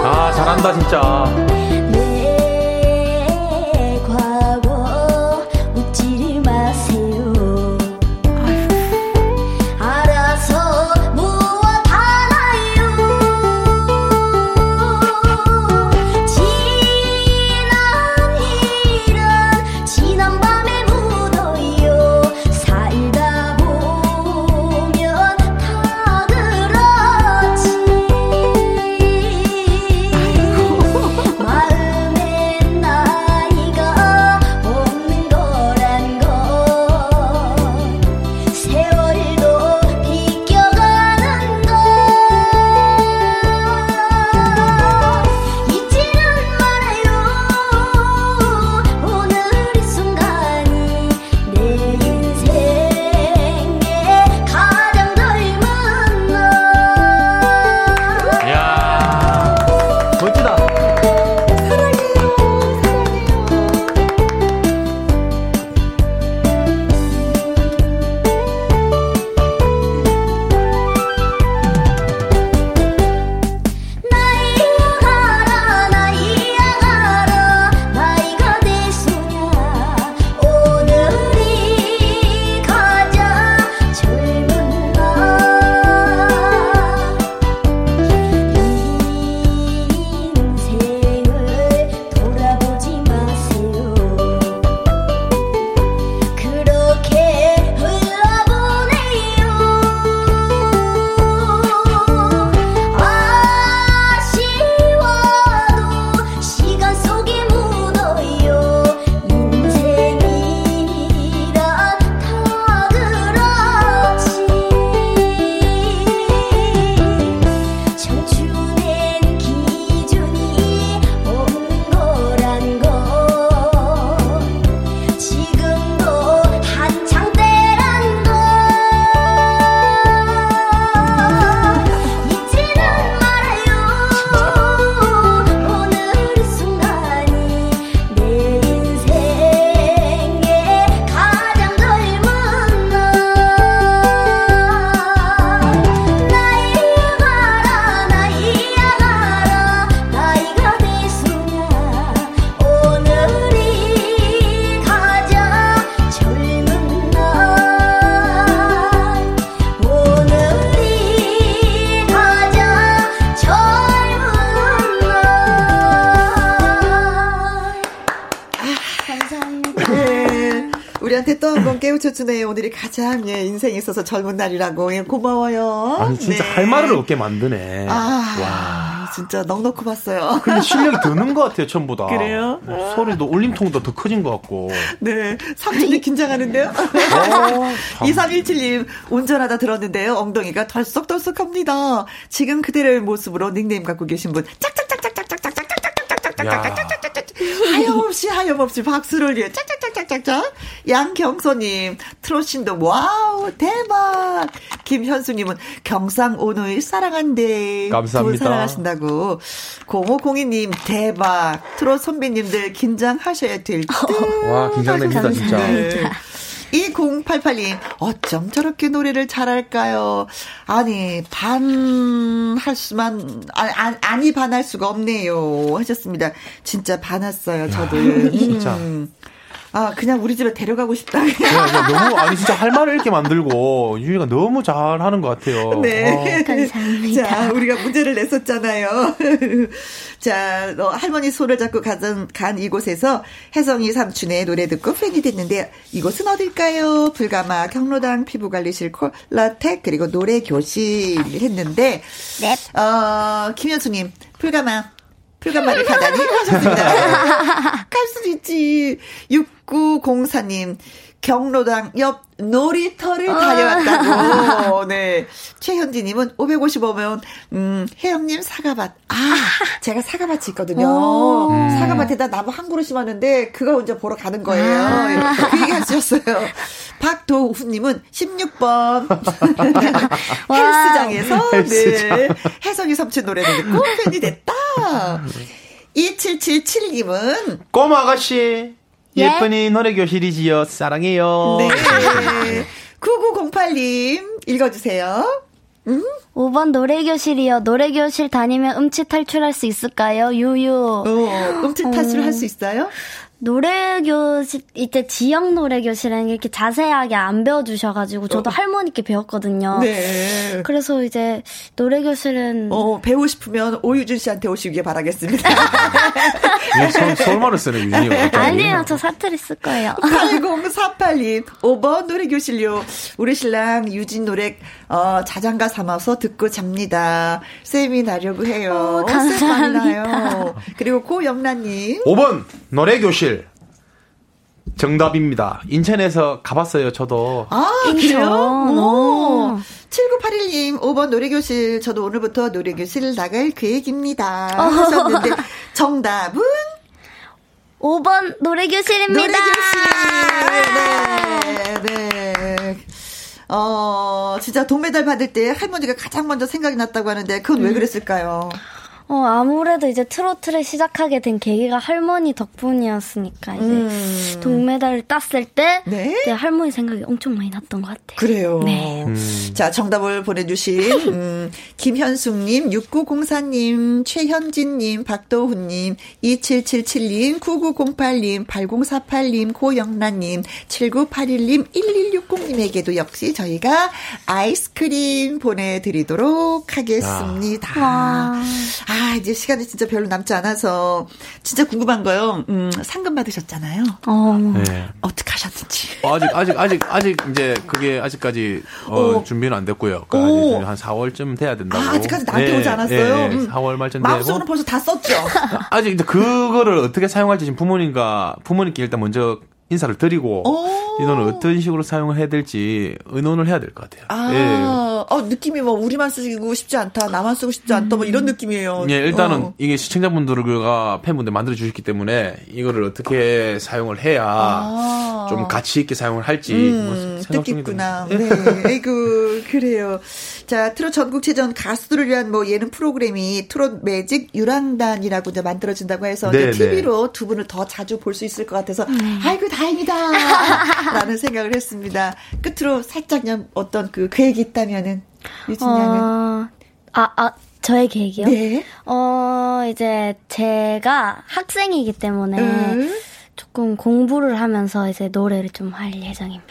아 잘한다 진짜. 전국체전의 오늘이 가장 예, 인생에 있어서 젊은 날이라고 예, 고마워요. 아니 진짜 네. 할 말을 없게 만드네. 아, 와 진짜 넉넉히 봤어요. 근데 실력이 드는 것 같아요 전보다. 그래요? 뭐, 소리도 울림통도 더 커진 것 같고. 네, 삼촌이 긴장하는데요. 2317님 운전하다 들었는데요. 엉덩이가 덜썩덜썩합니다. 지금 그대로의 모습으로 닉네임 갖고 계신 분 짝짝짝짝짝짝짝짝짝짝짝짝짝짝짝. 하염없이 박수를 위해 짝짝짝짝짝짝. 양경서님 트롯 신동 와우 대박. 김현수님은 경상오늘 사랑한데 감사합니다. 사랑하신다고. 0502님 대박. 트롯 선배님들 긴장하셔야 될 듯. 와 긴장됩니다 진짜. 2088님 어쩜 저렇게 노래를 잘할까요? 아니 반할 수만 아니 반할 수가 없네요 하셨습니다. 진짜 반했어요 저도. 진짜. 아 그냥 우리 집에 데려가고 싶다. 야, 너무 아니 진짜 할 말을 이렇게 만들고 유희가 너무 잘하는 것 같아요. 네, 어. 감사합니다. 자 우리가 문제를 냈었잖아요. 자 할머니 손을 잡고 간 이곳에서 혜성이 삼촌의 노래 듣고 팬이 됐는데 이곳은 어딜까요? 불가마 경로당 피부관리실 콜라텍 그리고 노래 교실 했는데 넵. 김현수님 불가마를 가다니 하셨습니다. 갈 수도 있지. 6904님 경로당 옆 놀이터를 다녀왔다고. 네. 최현지님은 555면 혜영님 사과밭. 아 제가 사과밭이 있거든요. 사과밭에다 나무 한 그루 심었는데 그거 먼저 보러 가는 거예요. 그 얘기 하셨어요. 박도훈님은 16번 헬스장에서 네. 혜성이 삼촌 노래를 듣고 팬이 됐다. 2777님은 꼬마 아가씨 예쁜이 노래 교실이지요. 사랑해요. 네. 9908님 읽어주세요. 5번 노래교실이요. 노래교실 다니면 음치 탈출할 수 있을까요? 유유. 음치 탈출할 수 있어요? 노래교실 이때 지역 노래교실은 이렇게 자세하게 안 배워주셔가지고 저도 할머니께 배웠거든요. 네. 그래서 이제 노래교실은 배우고 싶으면 오유진 씨한테 오시길 바라겠습니다. 서울말을 쓰는 유진이요. 아니에요. 저 사투리 쓸 거예요. 80482 5번 노래교실요. 우리 신랑 유진 노래 자장가 삼아서 듣고 잡니다. 쌤이 나려고 해요. 감사합니다. 그리고 고영란님 5번 노래교실 정답입니다. 인천에서 가봤어요, 저도. 아, 그래요? 7981님, 5번 노래교실. 저도 오늘부터 노래교실 나갈 계획입니다. 하셨는데, 정답은? 5번 노래교실입니다. 노래교실. 네. 진짜 동메달 받을 때 할머니가 가장 먼저 생각이 났다고 하는데, 그건 왜 그랬을까요? 아무래도 이제 트로트를 시작하게 된 계기가 할머니 덕분이었으니까, 이제, 동메달을 땄을 때, 네? 이제 할머니 생각이 엄청 많이 났던 것 같아요. 그래요. 네. 자, 정답을 보내주신, 김현숙님, 6904님, 최현진님, 박도훈님, 2777님, 9908님, 8048님, 고영란님, 7981님, 1160님에게도 역시 저희가 아이스크림 보내드리도록 하겠습니다. 아, 이제 시간이 진짜 별로 남지 않아서 진짜 궁금한 거요. 상금 받으셨잖아요. 네. 어떻게 하셨는지. 아직 이제 그게 아직까지 준비는 안 됐고요. 그러니까 한 4월쯤 돼야 된다고. 아, 아직까지 나한테 오지 않았어요. 네. 4월 말쯤 되고. 마음속으로 벌써 다 썼죠. 아직 이제 그거를 어떻게 사용할지 지금 부모님께 일단 먼저 인사를 드리고 이 돈을 어떤 식으로 사용을 해야 될지 의논을 해야 될 것 같아요. 아, 예. 느낌이 뭐 우리만 쓰고 싶지 않다, 나만 쓰고 싶지 않다, 뭐 이런 느낌이에요. 예, 일단은 이게 시청자분들과 팬분들 만들어 주셨기 때문에 이거를 어떻게 사용을 해야 좀 가치 있게 사용을 할지 뭐 뜻깊구나. 네, 아이고 그래요. 자, 트롯 전국체전 가수들을 위한 뭐 예능 프로그램이 트롯 매직 유랑단이라고 이제 만들어진다고 해서 네, 이제 TV로 두 분을 더 자주 볼 수 있을 것 같아서 아이고. 다행이다 라는 생각을 했습니다. 끝으로 살짝 어떤 그 계획이 있다면은 유진 양은 저의 계획이요? 네. 이제 제가 학생이기 때문에 조금 공부를 하면서 이제 노래를 좀 할 예정입니다.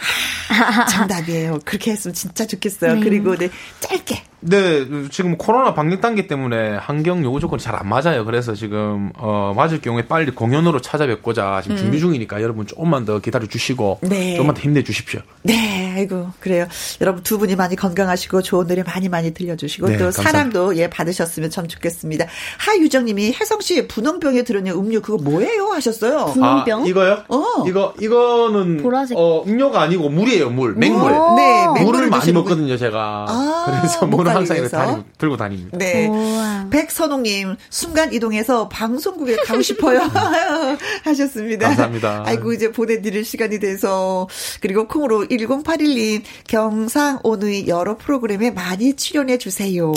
정답이에요. 그렇게 했으면 진짜 좋겠어요. 네. 그리고 네, 짧게. 네, 지금 코로나 방역 단계 때문에 환경 요구 조건이 잘 안 맞아요. 그래서 지금 맞을 경우에 빨리 공연으로 찾아뵙고자 지금 준비 중이니까 여러분 조금만 더 기다려주시고 네. 조금만 더 힘내주십시오. 네, 아이고 그래요. 여러분 두 분이 많이 건강하시고 좋은 노래 많이 많이 들려주시고 네, 또 감사합니다. 사랑도 예 받으셨으면 참 좋겠습니다. 하유정님이 혜성 씨 분홍병에 들은 음료 그거 뭐예요 하셨어요? 분홍병? 아, 이거요? 이거는 보라색. 음료가 아니고 물이에요, 물. 맹물. 네, 물을 많이 먹거든요, 제가. 아, 그래서 물을 항상 이렇게 들고 다닙니다. 네. 오와. 백선홍님, 순간 이동해서 방송국에 가고 싶어요. 하셨습니다. 감사합니다. 아이고, 이제 보내드릴 시간이 돼서. 그리고 콩으로 1081님, 경상온의 여러 프로그램에 많이 출연해주세요.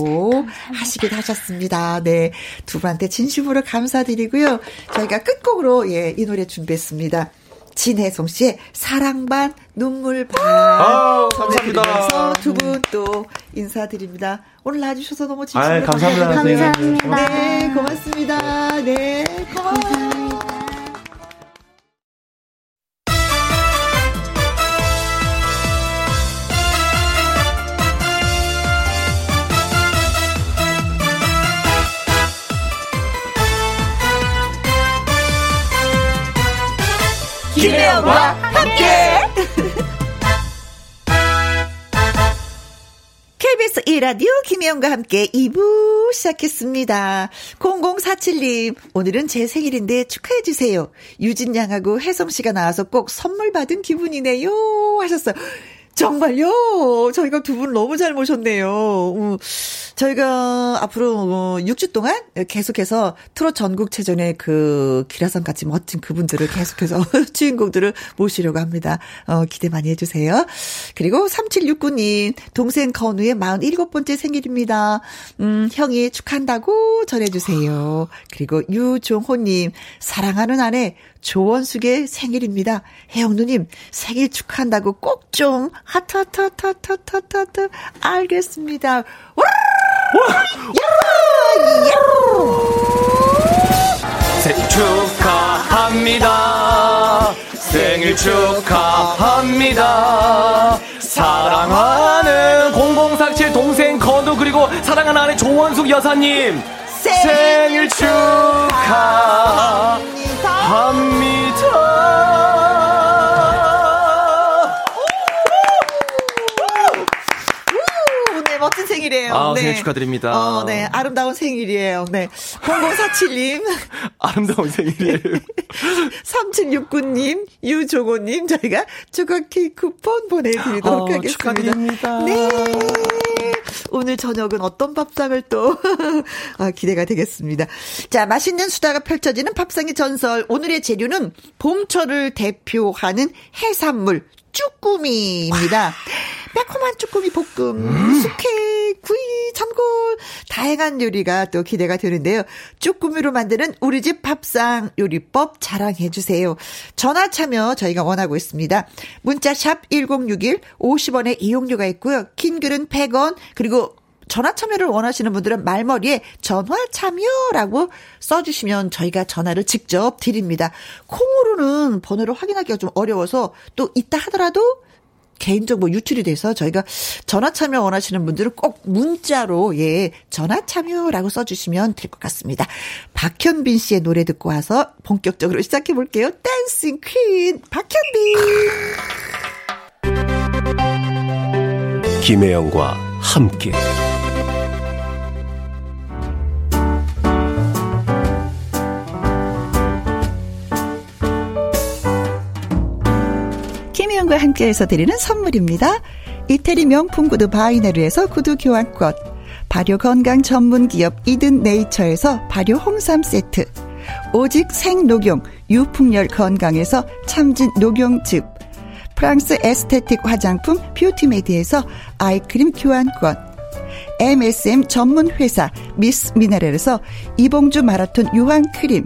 하시기도 하셨습니다. 네. 두 분한테 진심으로 감사드리고요. 저희가 끝곡으로, 예, 이 노래 준비했습니다. 진혜성 씨의 사랑반 눈물반 전해드리면서 두 분 또 인사드립니다. 오늘 와주셔서 너무 진심으로 감사합니다. 네, 감사합니다. 네, 고맙습니다. 네, 고마워요. 감사합니다. 김혜영과 함께 KBS 1라디오 김혜영과 함께 2부 시작했습니다. 0047님 오늘은 제 생일인데 축하해 주세요. 유진 양하고 혜성 씨가 나와서 꼭 선물 받은 기분이네요 하셨어요. 정말요. 저희가 두 분 너무 잘 모셨네요. 저희가 앞으로 6주 동안 계속해서 트롯 전국체전의 그 기라성 같이 멋진 그분들을 계속해서 주인공들을 모시려고 합니다. 기대 많이 해주세요. 그리고 3769님 동생 건우의 47번째 생일입니다. 형이 축하한다고 전해주세요. 그리고 유종호님 사랑하는 아내 조원숙의 생일입니다. 혜영 누님 생일 축하한다고 꼭 좀 하타타타타타타타 알겠습니다. 생일 축하합니다. 생일 축하합니다. 사랑하는 0047 동생 건우 그리고 사랑하는 아내 조원숙 여사님 생일 축하합니다. 네, 멋진 생일이에요. 아, 네. 생일 축하드립니다. 네, 아름다운 생일이에요. 네, 0047님 아름다운 생일이에요. 3769님, 유종호님 저희가 조각 케이크 쿠폰 보내드리도록 하겠습니다. 축하드립니다. 네. 오늘 저녁은 어떤 밥상을 또 기대가 되겠습니다. 자, 맛있는 수다가 펼쳐지는 밥상의 전설. 오늘의 재료는 봄철을 대표하는 해산물 쭈꾸미입니다. 와. 매콤한 쭈꾸미 볶음, 숙회, 구이, 전골 다양한 요리가 또 기대가 되는데요. 쭈꾸미로 만드는 우리 집 밥상 요리법 자랑해 주세요. 전화 참여 저희가 원하고 있습니다. 문자 샵 1061 50원의 이용료가 있고요. 긴 글은 100원 그리고 전화 참여를 원하시는 분들은 말머리에 전화 참여라고 써주시면 저희가 전화를 직접 드립니다. 콩으로는 번호를 확인하기가 좀 어려워서 또 있다 하더라도 개인정보 유출이 돼서 저희가 전화 참여 원하시는 분들은 꼭 문자로 예 전화 참여라고 써주시면 될 것 같습니다. 박현빈 씨의 노래 듣고 와서 본격적으로 시작해 볼게요. 댄싱 퀸 박현빈. 김혜영과 함께. 김혜영과 함께해서 드리는 선물입니다. 이태리 명품 구두 바이네르에서 구두 교환권, 발효 건강 전문 기업 이든 네이처에서 발효 홍삼 세트, 오직 생녹용 유풍열 건강에서 참진 녹용즙, 프랑스 에스테틱 화장품 뷰티메디에서 아이크림 교환권, MSM 전문 회사 미스 미네랄에서 이봉주 마라톤 유황 크림,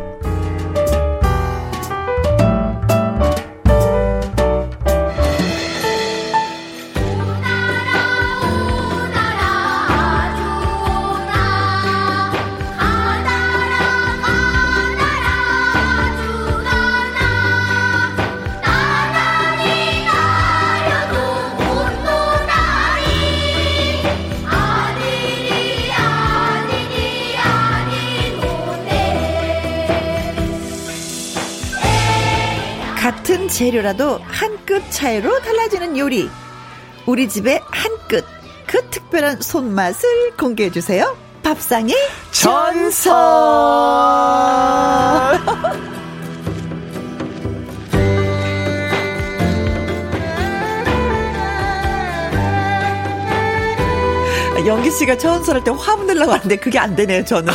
같은 재료라도 한 끗 차이로 달라지는 요리, 우리 집의 한 끗, 그 특별한 손맛을 공개해주세요. 밥상의 전설. 연기씨가 전설할 때 화음 내려고 하는데 그게 안 되네요, 저는.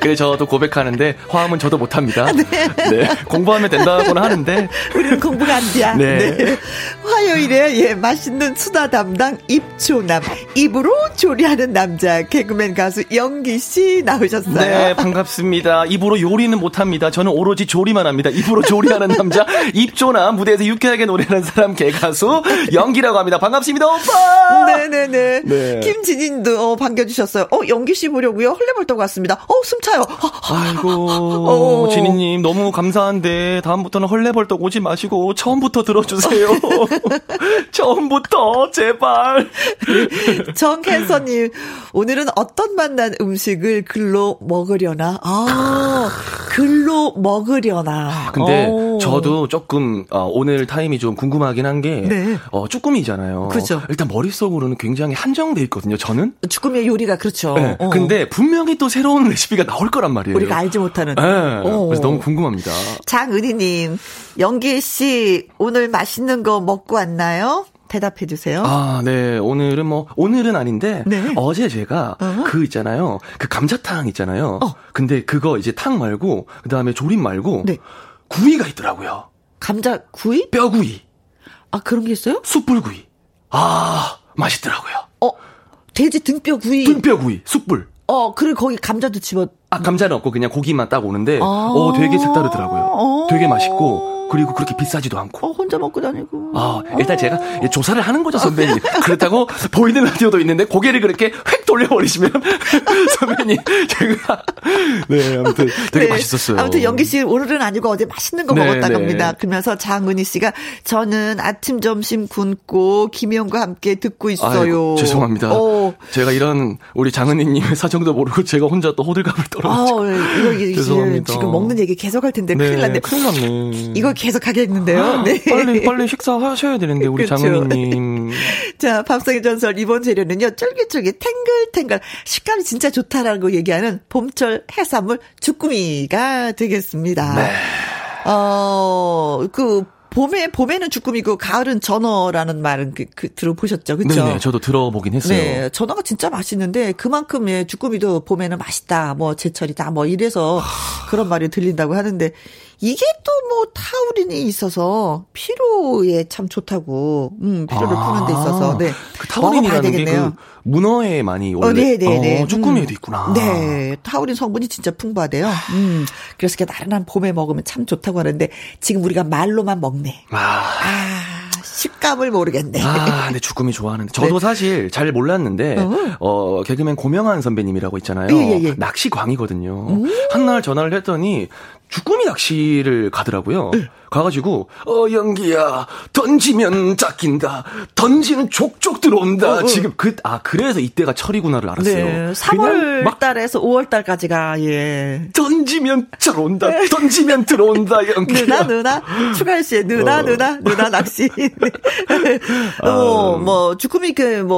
그래서 저도 고백하는데 화음은 저도 못합니다. 네. 네. 공부하면 된다고는 하는데 우리는 공부가 안 돼야. 네. 네. 화요일에 예, 맛있는 수다 담당 입초남, 입으로 조리하는 남자 개그맨 가수 영기 씨 나오셨어요. 네, 반갑습니다. 입으로 요리는 못합니다. 저는 오로지 조리만 합니다. 입으로 조리하는 남자 입초남, 무대에서 유쾌하게 노래하는 사람 개가수 영기라고 합니다. 반갑습니다, 오빠. 네네네. 네. 김진인도 반겨주셨어요. 영기 씨 보려고요. 헐레벌떡 왔습니다. 숨차요. 아이고, 진희님 너무 감사한데 다음부터는 헐레벌떡 오지 마시고 처음부터 들어주세요. 처음부터 제발. 정혜선님, 오늘은 어떤 맛난 음식을 글로 먹으려나. 글로 먹으려나. 근데 저도 조금 오늘 타임이 좀 궁금하긴 한 게, 네. 쭈꾸미잖아요. 그렇죠. 일단 머릿속으로는 굉장히 한정돼 있거든요, 저는. 쭈꾸미의 요리가 그렇죠. 네. 근데 분명히 또 새로운 레시피가 나올 거란 말이에요. 우리가 알지 못하는. 네. 그래서 너무 궁금합니다. 장은희님, 영기 씨 오늘 맛있는 거 먹고 왔나요? 대답해 주세요. 네. 오늘은 오늘은 아닌데, 네. 어제 제가 그 감자탕 있잖아요. 근데 그거 이제 탕 말고, 그 다음에 조림 말고, 네. 구이가 있더라고요. 감자 구이? 뼈구이. 그런 게 있어요? 숯불구이. 맛있더라고요. 돼지 등뼈 구이. 등뼈 구이, 숯불. 그리고 거기 감자도 집어. 감자는 없고 그냥 고기만 딱 오는데, 되게 색다르더라고요. 되게 맛있고. 그리고 그렇게 비싸지도 않고. 혼자 먹고 다니고. 일단 제가 조사를 하는 거죠, 선배님. 그렇다고 보이는 라디오도 있는데 고개를 그렇게 획 돌려버리시면 선배님, 제가. 네, 아무튼 되게 네. 맛있었어요. 아무튼 영기 씨 오늘은 아니고 어제 맛있는 거 네, 먹었다 겁니다. 네. 그러면서 장은희 씨가 저는 아침 점심 굶고 김희영과 함께 듣고 있어요. 아이고, 죄송합니다. 제가 이런 우리 장은희님의 사정도 모르고 제가 혼자 또 호들갑을 떨어가지고. 죄송합니다. 지금 먹는 얘기 계속할 텐데 네, 큰일 났네. 큰일 났네. 이걸 계속 하겠는데요. 네. 빨리 식사하셔야 되는데 우리 그렇죠. 장은희님. 자, 밥상의 전설 이번 재료는요, 쫄깃쫄깃 탱글탱글 식감이 진짜 좋다라고 얘기하는 봄철 해산물 주꾸미가 되겠습니다. 네. 봄에는 주꾸미고 가을은 전어라는 말은 들어보셨죠, 그렇죠? 네, 저도 들어보긴 했어요. 네, 전어가 진짜 맛있는데 그만큼 예, 주꾸미도 봄에는 맛있다, 제철이다, 이래서 그런 말이 들린다고 하는데. 이게 또 타우린이 있어서 피로에 참 좋다고, 피로를 푸는 데 있어서, 네. 그 타우린이라는 게 문어에 많이 올라요. 네네네. 쭈꾸미에도 있구나. 네. 타우린 성분이 진짜 풍부하대요. 그래서 나른한 봄에 먹으면 참 좋다고 하는데, 지금 우리가 말로만 먹네. 식감을 모르겠네. 아, 네, 주꾸미 좋아하는데. 저도 네. 사실 잘 몰랐는데, 개그맨 고명환 선배님이라고 있잖아요. 예, 예, 예. 낚시광이거든요. 한날 전화를 했더니, 주꾸미 낚시를 가더라고요. 예. 가가지고, 영기야, 던지면 짝긴다. 던지는 족족 들어온다. 지금 그래서 이때가 철이구나를 알았어요. 네, 3월달에서 5월달까지가, 예. 던지면 잘 온다. 던지면 들어온다, 영기야. 누나. 추가열 씨의 누나 낚시. 뭐, 주꾸미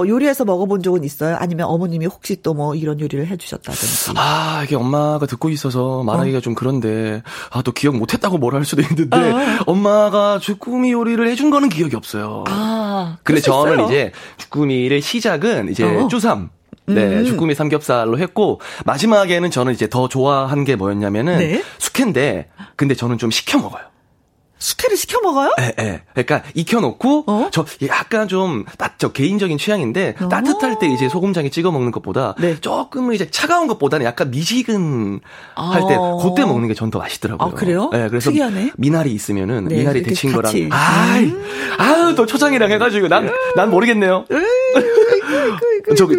요리해서 먹어본 적은 있어요? 아니면 어머님이 혹시 또 뭐 이런 요리를 해주셨다든지. 아, 이게 엄마가 듣고 있어서 말하기가 좀 그런데, 아, 또 기억 못했다고 뭐라 할 수도 있는데, 엄마가 주꾸미 요리를 해준 거는 기억이 없어요. 아. 근데 저는 있어요? 이제 주꾸미의 시작은 이제 쭈삼. 네, 주꾸미 삼겹살로 했고, 마지막에는 저는 이제 더 좋아한 게 뭐였냐면은, 네? 숙회인데, 근데 저는 좀 시켜 먹어요. 숙회를 시켜 먹어요? 예, 예. 그러니까 익혀놓고 저 약간 좀 저 개인적인 취향인데 따뜻할 때 이제 소금장에 찍어 먹는 것보다 네. 조금은 이제 차가운 것보다는 약간 미지근할 때 그때 먹는 게 전 더 맛있더라고요. 아, 그래요? 예, 그래서 특이하네. 미나리 있으면은 네, 미나리 데친 거랑 아유 또 초장이랑 해가지고 난 모르겠네요.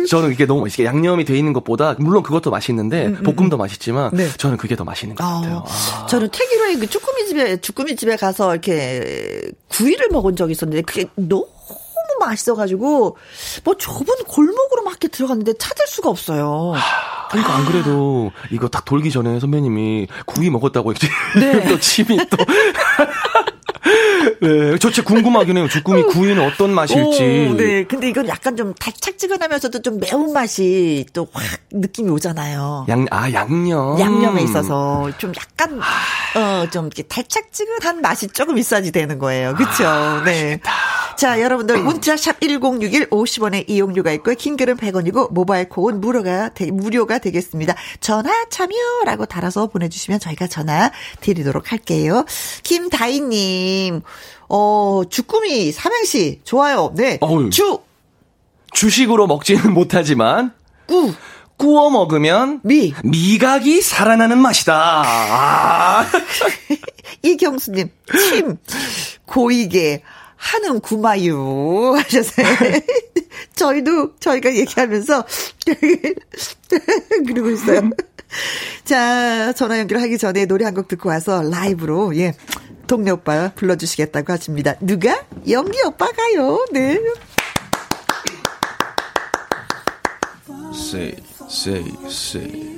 저는 이게 너무 맛있게 양념이 돼 있는 것보다 물론 그것도 맛있는데 볶음도 맛있지만 네. 저는 그게 더 맛있는 것 같아요. 저는 태기로의 그 주꾸미집에 가서 이렇게 구이를 먹은 적이 있었는데 그게 너무 맛있어가지고 뭐 좁은 골목으로 막 이렇게 들어갔는데 찾을 수가 없어요. 그러니까 안 그래도 이거 딱 돌기 전에 선배님이 구이 먹었다고 했지. 네. 또 침이 또. 네, 저체 궁금하긴 해요. 주꾸미 구이는 어떤 맛일지. 오, 네, 근데 이건 약간 좀 달짝지근하면서도 좀 매운 맛이 또 확 느낌이 오잖아요. 양념. 양념에 있어서 좀 약간 좀 이렇게 달짝지근한 맛이 조금 있어야지 되는 거예요. 그렇죠. 네. 자, 여러분들 문자샵 1061 50원의 이용료가 있고 긴글은 100원이고 모바일 콩은 무료가 되겠습니다. 전화 참여라고 달아서 보내주시면 저희가 전화 드리도록 할게요. 김다희님, 주꾸미 삼행시 좋아요. 네, 주식으로 먹지는 못하지만 구워 먹으면 미각이 살아나는 맛이다. 아. 이경수님, 침 고이게. 하는 구마유 하셨어요. 저희가 얘기하면서 그러고 있어요. 자, 전화 연결하기 전에 노래 한 곡 듣고 와서 라이브로 동네 오빠 불러주시겠다고 하십니다. 누가? 영기 오빠가요. 네. Say.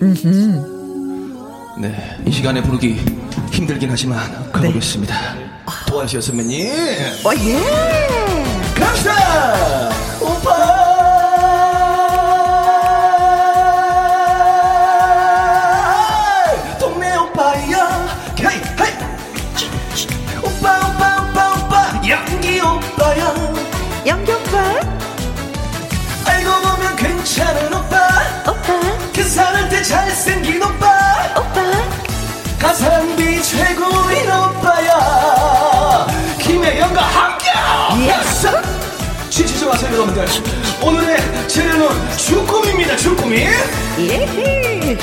네, 이 시간에 부르기 힘들긴 하지만 가보겠습니다. 네. 도와주세요 선배님. 오예. 갑시다. 오빠. 동네 오빠야. 헤이 헤이. 오빠. 연기 오빠야. 연기 오빠. 알고 보면 괜찮은 오빠. 계산한테 잘생긴 오빠. 가산비 최고인 오빠야 김혜영과 함께 예스 지치지 마세요 여러분들 오늘의 재료는 주꾸미입니다 주꾸미 예히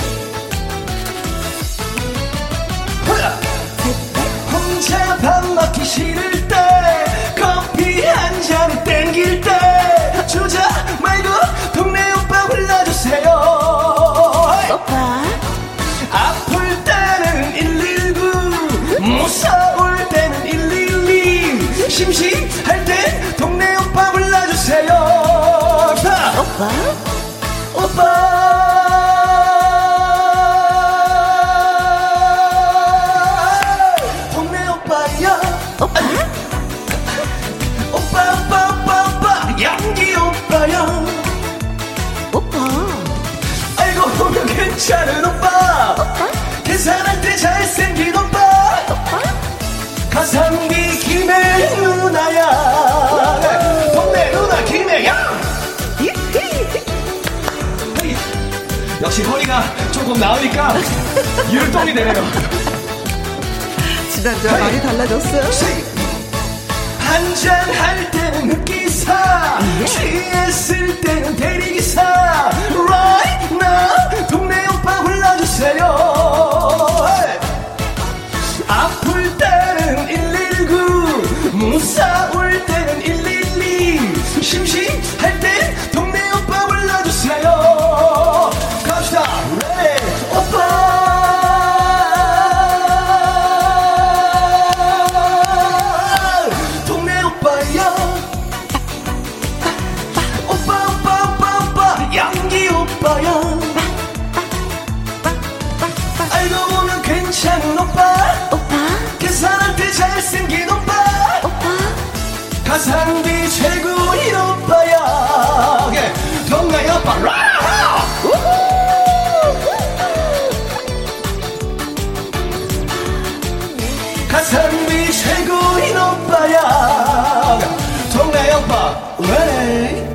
혼자 밥 먹기 싫을 때 커피 한 잔 땡길 때 주자 말고 동네 오빠 불러주세요 오빠 아플 때는 119 무서울 때는 112 심심할 땐 동네 오빠 불러주세요 오빠 동네 오빠야 오빠 양기 오빠야 오빠 알고 보면 괜찮은 오빠 계산할 때 잘생긴 오빠 가성비 김해 누나야 동네 누나 김해야 역시 허리가 조금 나으니까 율동이 되네요 지난주와 많이 달라졌어요 한잔할 때는 흑기사 취했을 때는 대리기사 Right now 동네 오빠 불러주세요 아플 때는 119 무서울 때는 119 가상비 최고 이오빠야 동네 오빠 라라 가상비 최고 이오빠야 동네 오빠 왜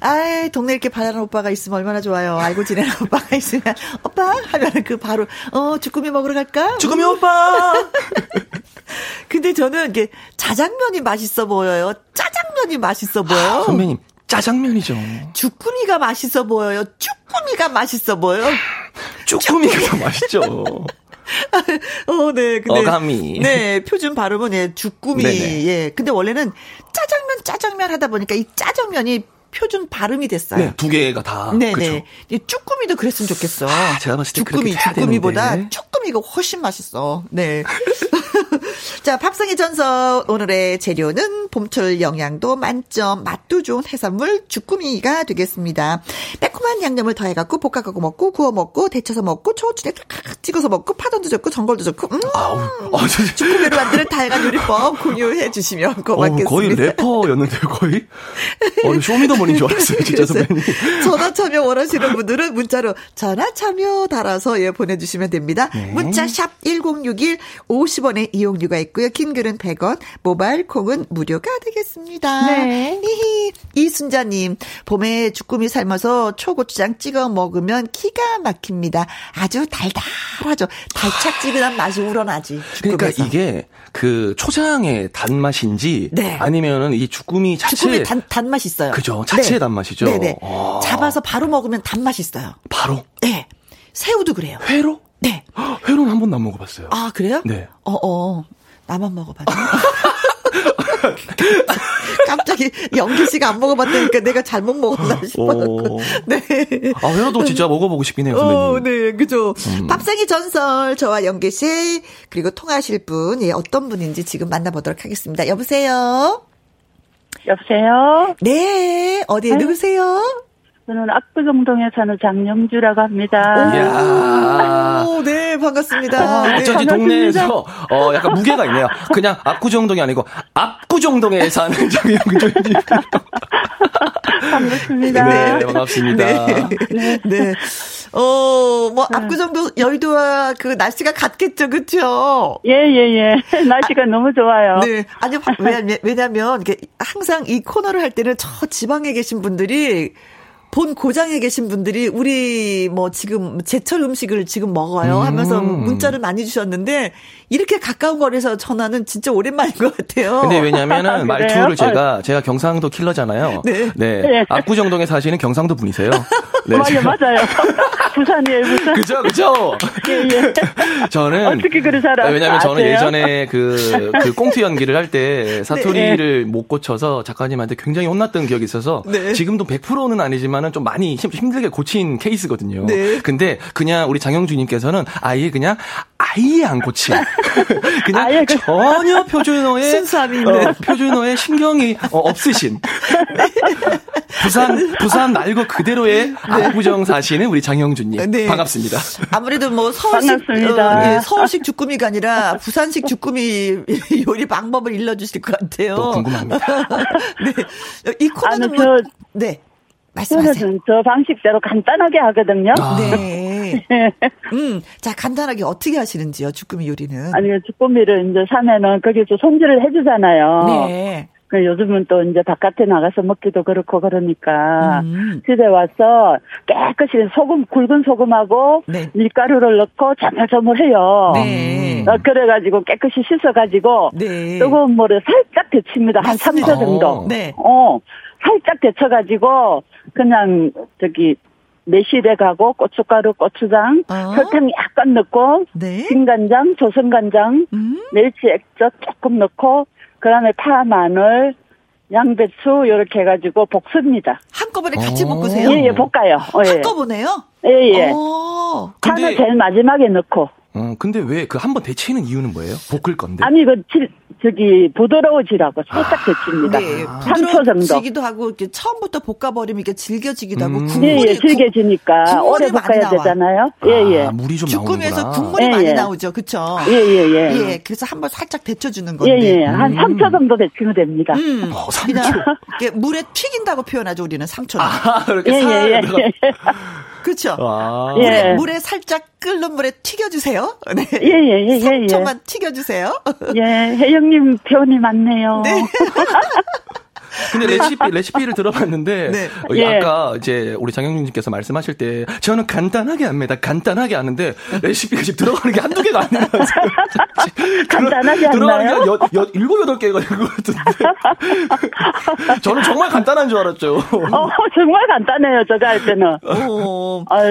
아이, 동네 이렇게 바라는 오빠가 있으면 얼마나 좋아요. 알고 지내는 오빠가 있으면, 오빠! 하면 그 바로, 주꾸미 먹으러 갈까? 주꾸미 오빠! 근데 저는 이게 짜장면이 맛있어 보여요. 짜장면이 맛있어 보여요. 아, 선배님, 짜장면이죠. 주꾸미가 맛있어 보여요. 쭈꾸미가 맛있어 보여요. 쭈꾸미가 더 맛있죠. 네. 근데 어감이. 네, 표준 발음은, 예, 주꾸미. 네네. 예. 근데 원래는 짜장면 하다 보니까 이 짜장면이 표준 발음이 됐어요. 네, 두 개가 다. 네네. 그쵸? 쭈꾸미도 그랬으면 좋겠어. 아, 제가 봤을 때 쭈꾸미보다 쭈꾸미가 훨씬 맛있어. 네. 자, 밥상의 전설 오늘의 재료는 봄철 영양도 만점, 맛도 좋은 해산물 주꾸미가 되겠습니다. 매콤한 양념을 더해갖고 볶아갖고 먹고 구워 먹고 데쳐서 먹고 초고추장 찍어서 먹고 파전도 좋고 전골도 좋고. 주꾸미로 만드는 다양한 요리법 공유해 주시면 고맙겠습니다. 거의 래퍼였는데요, 거의. 쇼미더머니인 줄 알았어요, 진짜 선배님. 전화 참여 원하시는 분들은 문자로 전화 참여 달아서 예 보내주시면 됩니다. 네. 문자 샵 1061 50원의 이용료가 있고요. 긴 글은 100원, 모바일 콩은 무료가 되겠습니다. 네. 히히. 이순자님, 봄에 주꾸미 삶아서 초고추장 찍어 먹으면 기가 막힙니다. 아주 달달하죠. 달짝지근한 맛이 우러나지. 주꾸미에서. 그러니까 이게 그 초장의 단맛인지, 네. 아니면은 이 주꾸미 자체 주꾸미 단맛이 있어요. 그죠. 자체의 네. 단맛이죠. 네네. 아. 잡아서 바로 먹으면 단맛이 있어요. 바로? 네. 새우도 그래요. 회로? 네. 회로는 한 번도 안 먹어봤어요. 아, 그래요? 네. 나만 먹어봤네. 갑자기 영기 씨가 안 먹어봤다니까 내가 잘못 먹었나 싶어갖고. 네. 아, 회로도 진짜 먹어보고 싶긴 해요, 선배님. 네, 그죠. 밥상의 전설, 저와 영기 씨, 그리고 통화하실 분, 예, 어떤 분인지 지금 만나보도록 하겠습니다. 여보세요? 여보세요? 네, 어디에 네. 누구세요? 저는 압구정동에 사는 장영주라고 합니다. 이야. 네, 반갑습니다. 네, 어쩐지 반갑습니다. 동네에서, 약간 무게가 있네요. 그냥 압구정동이 아니고, 압구정동에 사는 장영주입니다. 반갑습니다. 네, 반갑습니다. 네. 네. 압구정도 여의도와 그 날씨가 같겠죠, 그쵸? 예. 날씨가 너무 좋아요. 네. 아니, 왜냐면, 항상 이 코너를 할 때는 저 지방에 계신 분들이 본 고장에 계신 분들이 우리 뭐 지금 제철 음식을 지금 먹어요 하면서 문자를 많이 주셨는데 이렇게 가까운 거리에서 전화는 진짜 오랜만인 것 같아요. 근데 왜냐면은 말투를 제가 경상도 킬러잖아요. 네. 네. 압구정동에 사시는 경상도 분이세요. 네. 맞아요. 부산이에요, 부산. 그죠. 예. 저는 어떻게 그런 사람? 왜냐면 저는 예전에 그 꽁트 연기를 할 때 사투리를 네. 못 고쳐서 작가님한테 굉장히 혼났던 기억이 있어서 네. 지금도 100%는 아니지만 좀 많이 힘들게 고친 케이스거든요. 네. 근데 그냥 우리 장영주님께서는 아예 안 고친. 그냥 아예 전혀 표준어에 순수함이 있는 표준어에 신경이 없으신. 부산 말고 그대로의 압구정 사시는 우리 장영주님. 네. 반갑습니다. 아무래도 뭐 서울식 주꾸미가 아니라 부산식 주꾸미 요리 방법을 일러주실 것 같아요. 또 궁금합니다. 네. 이 코너는 네. 말씀하세요. 저 방식대로 간단하게 하거든요. 아. 네. 자, 간단하게 어떻게 하시는지요, 주꾸미 요리는? 아니, 주꾸미를 이제 사면은 거기서 손질을 해주잖아요. 네. 그 요즘은 또 이제 바깥에 나가서 먹기도 그렇고 그러니까 집에 와서 깨끗이 소금 굵은 소금하고 네. 밀가루를 넣고 조물조물해요. 네. 그래가지고 깨끗이 씻어가지고 네. 뜨거운 물에 살짝 데칩니다. 한 3초 정도. 네. 살짝 데쳐가지고 그냥 저기 매실에 가고 고춧가루, 고추장, 설탕 약간 넣고 네. 진간장, 조선간장, 멸치 액젓 조금 넣고 그다음에 파, 마늘, 양배추 이렇게 해가지고 볶습니다. 한꺼번에 같이 볶으세요? 예, 볶아요. 한꺼번에요? 예. 파는 제일 마지막에 넣고. 근데 왜 그 한 번 데치는 이유는 뭐예요? 볶을 건데? 아니, 그 부드러워지라고 살짝 데칩니다. 네, 3초 정도. 부드러워지기도 하고 이렇게 처음부터 볶아버리면 이게 질겨지기도 하고 국물이 예, 질겨지니까 오래 볶아야 되잖아요. 예예. 아, 물이 좀 죽음에서 국물이 예, 많이 예. 나오죠, 그렇죠? 예예예. 예. 예, 그래서 한번 살짝 데쳐주는 건데. 예예. 예. 한 3초 정도 데치면 됩니다. 3초. 물에 튀긴다고 표현하죠, 우리는 3초는. 아, 그렇게 살. 예, 예. 그렇죠. 예. 물에 살짝 끓는 물에 튀겨주세요. 네. 예예예. 예, 3초만 튀겨주세요. 예, 혜영님 표현이 맞네요. 네. 근데 레시피를 들어봤는데 네. 예. 아까 이제 우리 장영준님께서 말씀하실 때 저는 간단하게 합니다. 간단하게 하는데 레시피가 지금 들어가는 게 한두 개가 아니라서 간단하게 들어가는 게 7-8개가 된 것 같은데 저는 정말 간단한 줄 알았죠. 정말 간단해요. 제가 할 때는.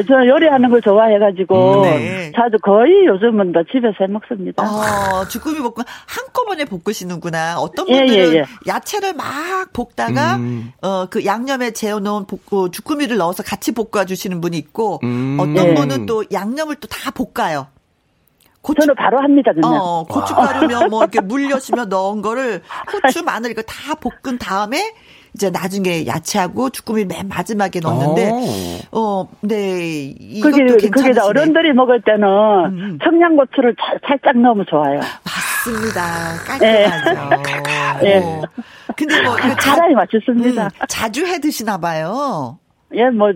저는 요리하는 걸 좋아해가지고 네. 자주 거의 요즘은 다 집에서 해 먹습니다. 주꾸미 볶음 한꺼번에 볶으시는구나. 어떤 분들은 예. 야채를 막 볶다가 그 양념에 재워놓은 주꾸미를 넣어서 같이 볶아주시는 분이 있고 어떤 분은 또 양념을 또 다 볶아요. 저는 바로 합니다. 그냥. 고춧가루며 뭐 이렇게 물엿이며 넣은 거를 후추, 마늘 이거 다 볶은 다음에 이제 나중에 야채하고 주꾸미 맨 마지막에 넣는데 네 이것도 괜찮으시네. 그게 어른들이 먹을 때는 청양고추를 살짝 넣으면 좋아요. 맞습니다. 깔끔하죠. 네. 근데 뭐 차라리 맛있습니다. 자주 해 드시나 봐요. 예, 뭐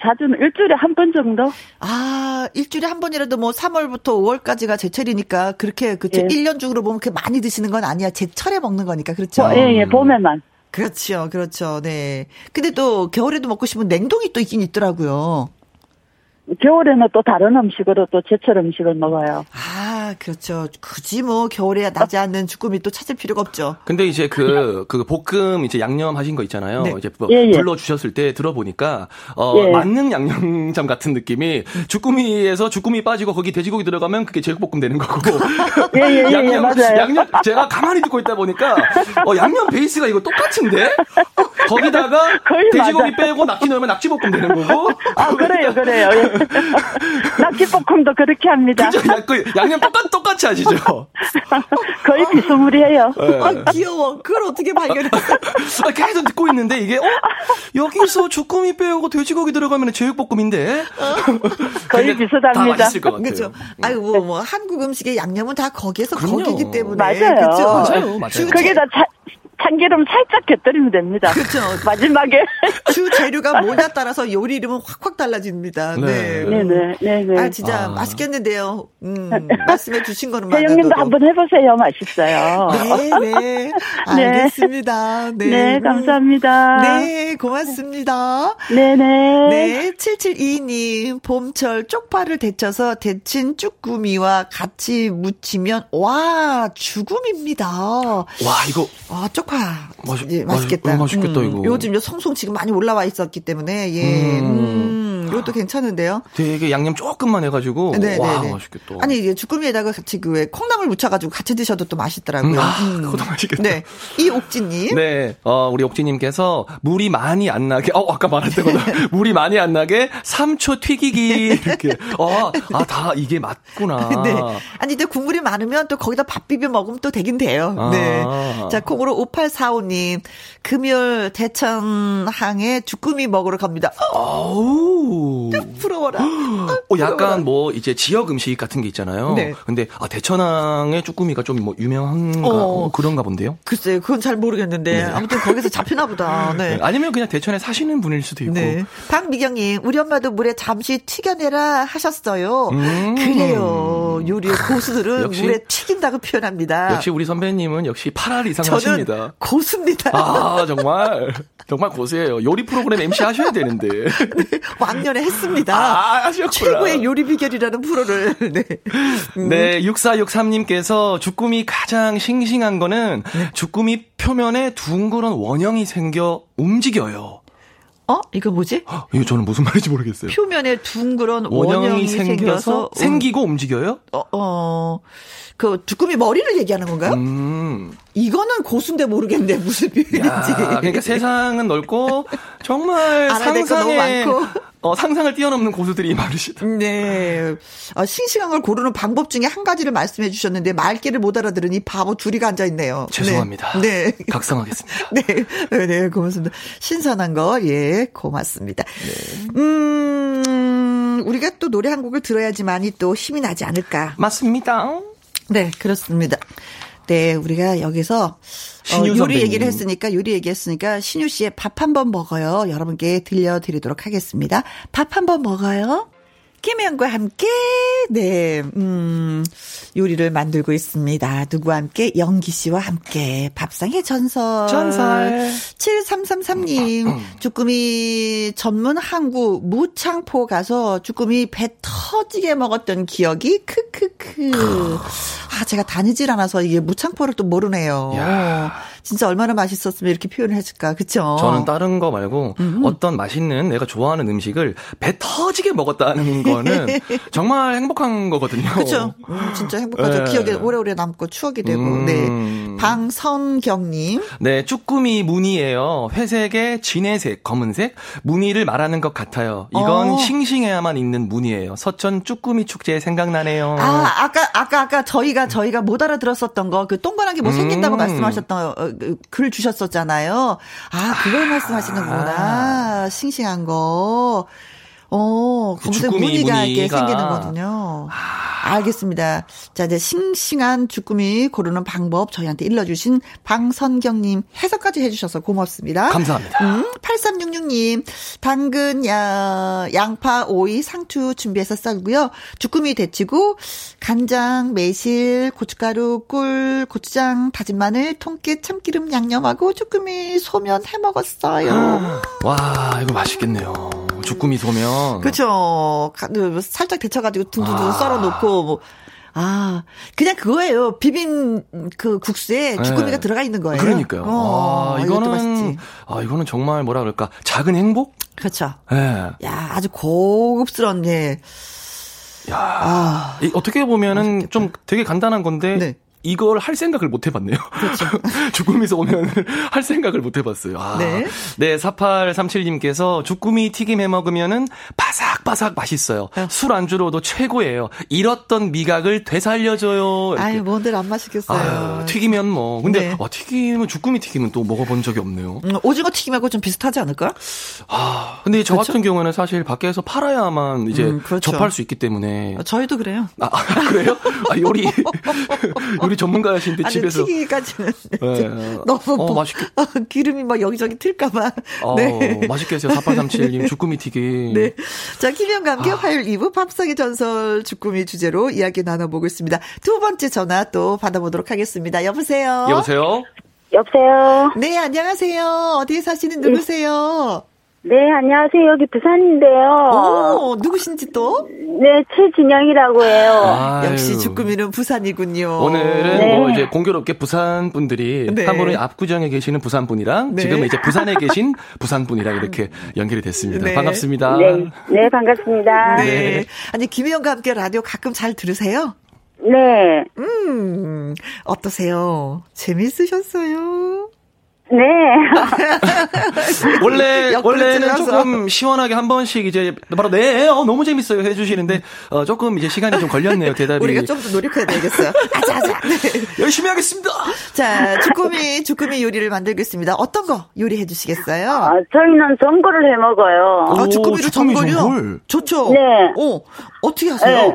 자주는 일주일에 한 번 정도? 아, 일주일에 한 번이라도 뭐 3월부터 5월까지가 제철이니까 그렇게 그쵸? 예. 1년 중으로 보면 그렇게 많이 드시는 건 아니야. 제철에 먹는 거니까. 그렇죠? 예, 봄에만. 그렇죠. 그렇죠. 네. 근데 또 겨울에도 먹고 싶은 냉동이 또 있긴 있더라고요. 겨울에는 또 다른 음식으로 또 제철 음식을 먹어요. 아, 그렇죠. 굳이 뭐 겨울에 나지 않는 주꾸미 또 찾을 필요가 없죠. 근데 이제 그 볶음 이제 양념 하신 거 있잖아요. 네. 이제 불러 주셨을 때 들어보니까 만능 양념장 같은 느낌이 주꾸미에서 주꾸미 빠지고 거기 돼지고기 들어가면 그게 제육볶음 되는 거고. 양념 제가 가만히 듣고 있다 보니까 양념 베이스가 이거 똑같은데 거기다가 돼지고기 빼고 낙지 넣으면 낙지볶음 되는 거고. 아, 그래요. 낙지볶음도 그렇게 합니다. 그렇죠? 양념 똑같이 하시죠? 거의 비스무리해요. 귀여워. 그걸 어떻게 발견했어요? 계속 듣고 있는데 이게 여기서 주꾸미 빼고 돼지고기 들어가면 제육볶음인데 거의 비슷합니다. 다 맛있을 것 같아요. 그렇죠. 아이고 뭐 한국 음식의 양념은 다 거기에서 거기이기 때문에 맞아요. 그게 다 참기름 살짝 곁들이면 됩니다. 그렇죠. 마지막에 주 재료가 뭐냐 따라서 요리 이름은 확확 달라집니다. 네. 아 진짜 맛있겠는데요. 말씀해 주신 거는 많아도. 회장님도 한번 해보세요. 맛있어요. 네. 알겠습니다. 네, 감사합니다. 네, 고맙습니다. 네. 7722님 봄철 쪽파를 데쳐서 데친 쭈꾸미와 같이 무치면 와 죽음입니다. 와 이거. 쪽파. 맛있겠다. 맛있겠다, 이거. 요즘 송송 지금 많이 올라와 있었기 때문에, 이것도 괜찮은데요? 되게 양념 조금만 해가지고. 와, 맛있겠다. 아니, 이게 주꾸미에다가 같이 그 왜 콩나물 묻혀가지고 같이 드셔도 또 맛있더라고요. 그것도 맛있겠다. 네. 이옥진님. 네. 우리 옥진님께서 물이 많이 안 나게, 아까 말했던 거다. 물이 많이 안 나게 3초 튀기기. 이렇게. 다 이게 맞구나. 네. 아니, 근데 국물이 많으면 또 거기다 밥 비벼 먹으면 또 되긴 돼요. 네. 자, 콩으로 5845님 금요일 대천항에 주꾸미 먹으러 갑니다. 아우 부러워라. 약간 뭐 이제 지역 음식 같은 게 있잖아요. 네. 근데 대천항에 주꾸미가 좀 뭐 유명한가 그런가 본데요. 글쎄요, 그건 잘 모르겠는데 아무튼 거기서 잡히나 보다. 네. 아니면 그냥 대천에 사시는 분일 수도 있고. 네. 박미경님, 우리 엄마도 물에 잠시 튀겨내라 하셨어요. 그래요. 요리의 고수들은 역시, 물에 튀긴다고 표현합니다. 역시 우리 선배님은 역시 8알 이상 하십니다. 고수입니다. 아, 정말 고수예요. 요리 프로그램 MC 하셔야 되는데. 네, 왕년에 했습니다. 하셨구나. 최고의 요리 비결이라는 프로를. 네, 6463님께서 주꾸미 가장 싱싱한 거는 주꾸미 표면에 둥그런 원형이 생겨 움직여요. 이거 뭐지? 이거 저는 무슨 말인지 모르겠어요. 표면에 둥그런 원형이 생겨서 생기고 움직여요? 그 주꾸미 머리를 얘기하는 건가요? 이거는 고수인데 모르겠네 무슨 비밀인지. 그러니까 세상은 넓고 정말 상상에 상상을 뛰어넘는 고수들이 많으시다. 네. 싱싱한 걸 고르는 방법 중에 한 가지를 말씀해 주셨는데 말귀를 못 알아들으니 바보 둘이가 앉아있네요. 죄송합니다. 네. 각성하겠습니다. 네. 네. 고맙습니다. 신선한 거. 예. 고맙습니다. 네. 우리가 또 노래 한 곡을 들어야지만이 또 힘이 나지 않을까. 맞습니다. 네. 그렇습니다. 네, 우리가 여기서 요리 얘기했으니까 신유 씨의 밥 한 번 먹어요. 여러분께 들려드리도록 하겠습니다. 밥 한 번 먹어요. 김혜영과 함께 네, 요리를 만들고 있습니다. 누구와 함께? 영기 씨와 함께. 밥상의 전설. 7333님. 주꾸미 전문 항구 무창포 가서 주꾸미 배 터지게 먹었던 기억이 크크크. 아, 제가 다니질 않아서 이게 무창포를 또 모르네요. 야. 진짜 얼마나 맛있었으면 이렇게 표현을 했을까. 그렇죠? 저는 다른 거 말고 어떤 맛있는 내가 좋아하는 음식을 배 터지게 먹었다는 거는 정말 행복한 거거든요. 그렇죠. 진짜 행복하죠. 네. 기억에 오래오래 남고 추억이 되고. 네. 방성경님. 네. 쭈꾸미 무늬예요. 회색에 진회색, 검은색 무늬를 말하는 것 같아요. 이건 싱싱해야만 있는 무늬예요. 서천 쭈꾸미 축제 생각나네요. 아, 아까 저희가 못 알아들었었던 거, 그 동그랗게 뭐 생긴다고 말씀하셨던 글 주셨었잖아요. 아, 그걸 말씀하시는 거구나. 싱싱한 거. 검색 무늬가 이렇게 생기는 거거든요. 알겠습니다. 자, 이제 싱싱한 주꾸미 고르는 방법 저희한테 일러주신 방선경님 해석까지 해주셔서 고맙습니다. 감사합니다. 8366님, 당근, 양파, 오이, 상추 준비해서 썰고요. 주꾸미 데치고 간장, 매실, 고춧가루, 꿀, 고추장, 다진 마늘, 통깨, 참기름, 양념하고 주꾸미 소면 해 먹었어요. 와, 이거 맛있겠네요. 주꾸미 소면. 그렇죠. 살짝 데쳐가지고 둥둥둥 썰어놓고 뭐. 아, 그냥 그거예요. 비빔 그 국수에 주꾸미가 네. 들어가 있는 거예요. 그러니까요. 이거는 맛있지. 이거는 정말 뭐라 그럴까? 작은 행복? 그렇죠. 예. 네. 야, 아주 고급스러운 예. 야. 어떻게 보면은 맛있겠다. 좀 되게 간단한 건데. 네. 이걸 할 생각을 못 해봤네요. 그렇죠. 주꾸미에서 오면 할 생각을 못 해봤어요. 아. 네. 네, 4837님께서 주꾸미 튀김 해 먹으면은 바삭바삭 맛있어요. 술 안주로도 최고예요. 잃었던 미각을 되살려줘요. 이렇게. 아유, 뭔들 안 맛있겠어요. 튀기면 뭐. 근데 네. 주꾸미 튀김은 또 먹어본 적이 없네요. 오징어 튀김하고 좀 비슷하지 않을까? 근데 저 그렇죠? 같은 경우는 사실 밖에서 팔아야만 이제 그렇죠. 접할 수 있기 때문에. 저희도 그래요. 그래요? 요리 전문가이신데 집에서 튀기기까지는 네. 너무 맛있겠다. 기름이 막 여기저기 튈까봐. 네. 맛있겠어요. 4837님 주꾸미 튀김. 네. 자, 김현과 함께 화요일 2부 밥상의 전설 주꾸미 주제로 이야기 나눠보고 있습니다. 두 번째 전화 또 받아보도록 하겠습니다. 여보세요. 네, 안녕하세요. 어디에 사시는 누구세요? 네, 안녕하세요. 여기 부산인데요. 누구신지 또? 네, 최진영이라고 해요. 역시 주꾸미는 부산이군요. 오늘은 네. 뭐 이제 공교롭게 부산 분들이 네. 한 분은 압구정에 계시는 부산 분이랑 네. 지금 이제 부산에 계신 부산 분이랑 이렇게 연결이 됐습니다. 네. 반갑습니다. 네, 반갑습니다. 네. 아니, 김혜영과 함께 라디오 가끔 잘 들으세요? 네. 어떠세요? 재밌으셨어요? 네. 원래는 조금 시원하게 한 번씩 이제 바로 네, 너무 재밌어요 해주시는데 조금 이제 시간이 좀 걸렸네요 대답이. 우리가 좀 더 노력해야 되겠어요. 아자. 네. 열심히 하겠습니다. 자, 주꾸미 요리를 만들겠습니다. 어떤 거 요리해 주시겠어요? 저희는 전골을 해 먹어요. 주꾸미로 전골이요? 전골. 좋죠. 네. 어떻게 하세요? 네.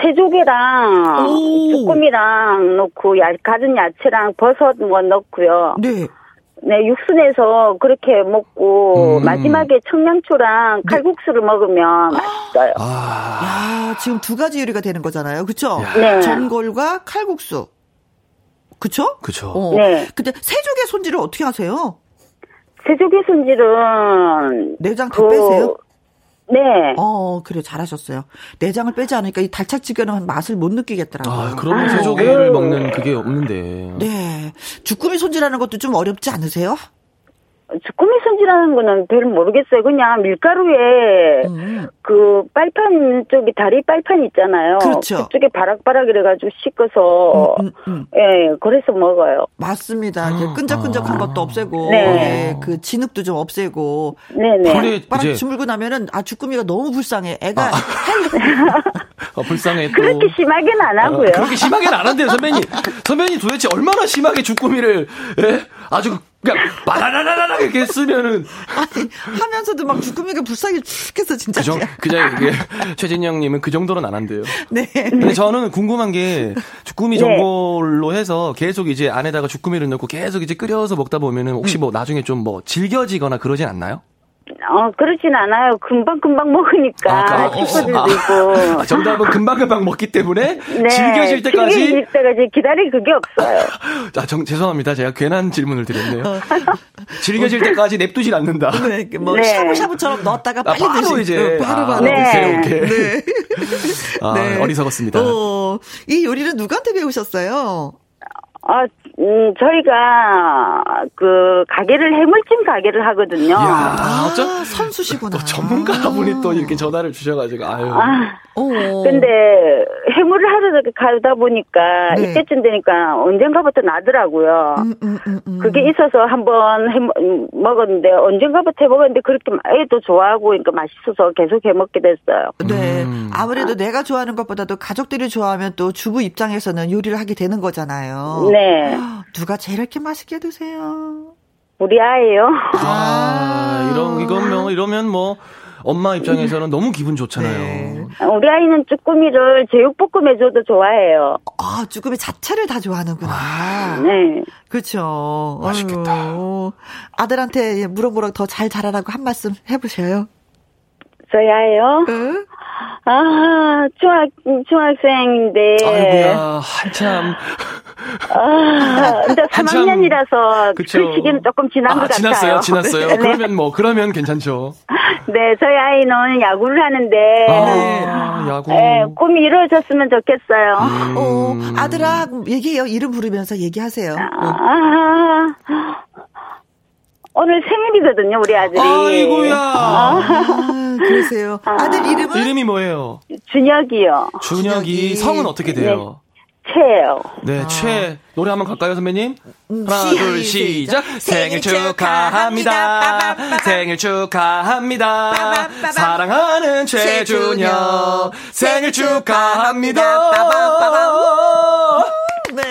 새조개랑 주꾸미랑 넣고 가진 야채랑 버섯 뭐 넣고요. 네. 네, 육수 내서 그렇게 먹고 마지막에 청양초랑 칼국수를 먹으면 맛있어요. 야, 지금 두 가지 요리가 되는 거잖아요, 그렇죠? 네. 전골과 칼국수, 그렇죠? 네. 근데 새조개 손질을 어떻게 하세요? 새조개 손질은 내장 다 빼세요? 네. 그래, 잘하셨어요. 내장을 빼지 않으니까 이 달짝지근한 맛을 못 느끼겠더라고요. 그러면 새조개를 먹는 그게 없는데. 네. 주꾸미 손질하는 것도 좀 어렵지 않으세요? 꾸미 손질하는 거는 별 모르겠어요. 그냥 밀가루에 그 빨판 쪽이 다리 빨판 있잖아요. 그렇죠. 그쪽에 바락바락 이래가지고 씻어서 예, 그래서 먹어요. 맞습니다. 끈적끈적한 것도 없애고 네. 예, 그 진흙도 좀 없애고 네네. 바락 주물고 나면은 아 주꾸미가 너무 불쌍해. 애가 불쌍해. 또. 그렇게 심하게는 안 하고요. 그렇게 심하게는 안 한대요, 선배님. 선배님 도대체 얼마나 심하게 주꾸미를 예? 아주 그냥 바라라라라 이렇게 쓰면은 아니 하면서도 막 주꾸미가 불쌍해 죽겠어 진짜. 그냥 이게 최진영님은 그 정도는 안 한대요. 네. 근데 저는 궁금한 게 주꾸미 전골로 해서 계속 이제 안에다가 주꾸미를 넣고 계속 이제 끓여서 먹다 보면은 혹시 뭐 나중에 좀 뭐 질겨지거나 그러진 않나요? 그렇진 않아요. 금방금방 먹으니까. 식구들도 있고. 정답은 금방금방 먹기 때문에 네, 즐겨질 때까지. 즐겨질 때까지 기다릴 그게 없어요. 죄송합니다. 제가 괜한 질문을 드렸네요. 즐겨질 때까지 냅두질 않는다. 네, 뭐 네. 샤브샤브처럼 넣었다가 빨리 바로 드시고. 이제. 바로 네. 드세요. 네. 네. 어리석었습니다. 이 요리는 누구한테 배우셨어요? 저희가 그 가게를 해물찜 가게를 하거든요. 선수시구나. 또 전문가분이 또 이렇게 전화를 주셔가지고 근데 해물을 하러 가다 보니까 이때쯤 되니까 언젠가부터 나더라고요. 그게 있어서 한번 먹었는데 언젠가부터 해먹었는데 그렇게 애도 좋아하고 그러니까 맛있어서 계속 해먹게 됐어요. 네, 아무래도 내가 좋아하는 것보다도 가족들이 좋아하면 또 주부 입장에서는 요리를 하게 되는 거잖아요. 네. 누가 제일 이렇게 맛있게 드세요? 우리 아예요. 이러면 뭐 엄마 입장에서는 너무 기분 좋잖아요. 네. 우리 아이는 쭈꾸미를 제육볶음해줘도 좋아해요. 쭈꾸미 자체를 다 좋아하는구나. 네. 그렇죠. 맛있겠다. 아들한테 무럭무럭 더 잘 자라라고 한 말씀 해보세요. 저희 아예요? 응? 중학생인데. 아이고야, 한참. 근데 3학년이라서 글치기는 조금 지난 것 같아요. 지났어요. 네. 그러면 괜찮죠. 네, 저희 아이는 야구를 하는데. 야구. 네, 꿈이 이루어졌으면 좋겠어요. 아들아, 얘기해요. 이름 부르면서 얘기하세요. 오늘 생일이거든요, 우리 아들이. 아이고야. 그러세요. 아들 이름은? 이름이 뭐예요? 준혁이요. 준혁이. 성은 어떻게 돼요? 네, 최예요. 네, 최. 노래 한번 갈까요, 선배님? 하나, 둘, 시작. 생일 축하합니다. 생일 축하합니다. 사랑하는 최준혁. 생일 축하합니다. 네.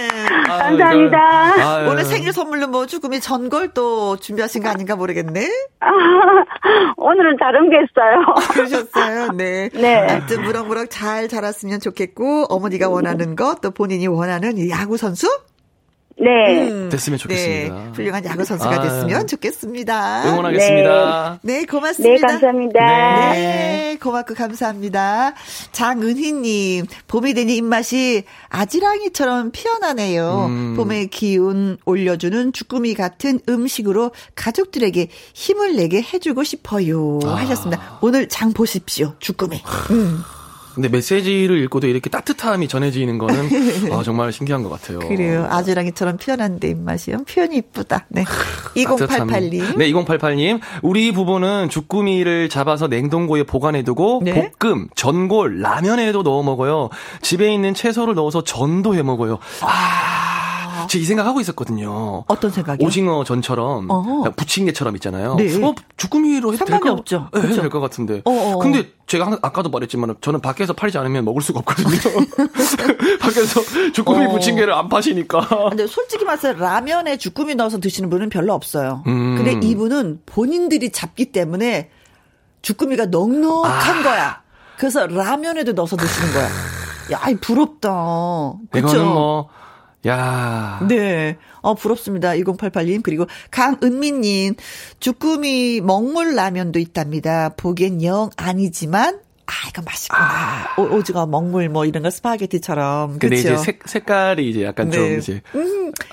감사합니다. 오늘 생일 선물로 뭐 주꾸미 전골 또 준비하신 거 아닌가 모르겠네. 오늘은 다른 게 있어요. 그러셨어요. 네. 네. 아무튼 무럭무럭 잘 자랐으면 좋겠고 어머니가 원하는 것 또 본인이 원하는 이 야구 선수. 네. 됐으면 좋겠습니다. 네. 훌륭한 야구 선수가 됐으면 좋겠습니다. 응원하겠습니다. 네. 네, 고맙습니다. 네, 감사합니다. 네, 고맙고 감사합니다. 장은희님, 봄이 되니 입맛이 아지랑이처럼 피어나네요. 봄의 기운 올려주는 주꾸미 같은 음식으로 가족들에게 힘을 내게 해주고 싶어요. 하셨습니다. 오늘 장 보십시오, 주꾸미. 근데 메시지를 읽고도 이렇게 따뜻함이 전해지는 거는 정말 신기한 것 같아요. 그래요. 아지랑이처럼 피어난데 입맛이요. 표현이 이쁘다. 네. 2088님. 네, 2088님. 우리 부부는 주꾸미를 잡아서 냉동고에 보관해두고 네? 볶음, 전골, 라면에도 넣어 먹어요. 집에 있는 채소를 넣어서 전도 해 먹어요. 제가 이 생각하고 있었거든요. 어떤 생각이요? 오징어 전처럼 부침개처럼 있잖아요. 네. 주꾸미로 해도 될까? 없죠. 네, 해도 될 것 같은데. 근데 제가 아까도 말했지만 저는 밖에서 팔지 않으면 먹을 수가 없거든요. 밖에서 주꾸미 부침개를 안 파시니까. 근데 솔직히 말해서 라면에 주꾸미 넣어서 드시는 분은 별로 없어요. 근데 이분은 본인들이 잡기 때문에 주꾸미가 넉넉한 거야. 그래서 라면에도 넣어서 드시는 거야. 야, 부럽다. 그거는 뭐. 야. 네. 부럽습니다. 2088님. 그리고 강은미님. 주꾸미 먹물 라면도 있답니다. 보기엔 영 아니지만, 이거 맛있구나. 오징어 먹물 뭐 이런 거 스파게티처럼. 근데 그쵸? 이제 색깔이 이제 약간 네. 좀 이제.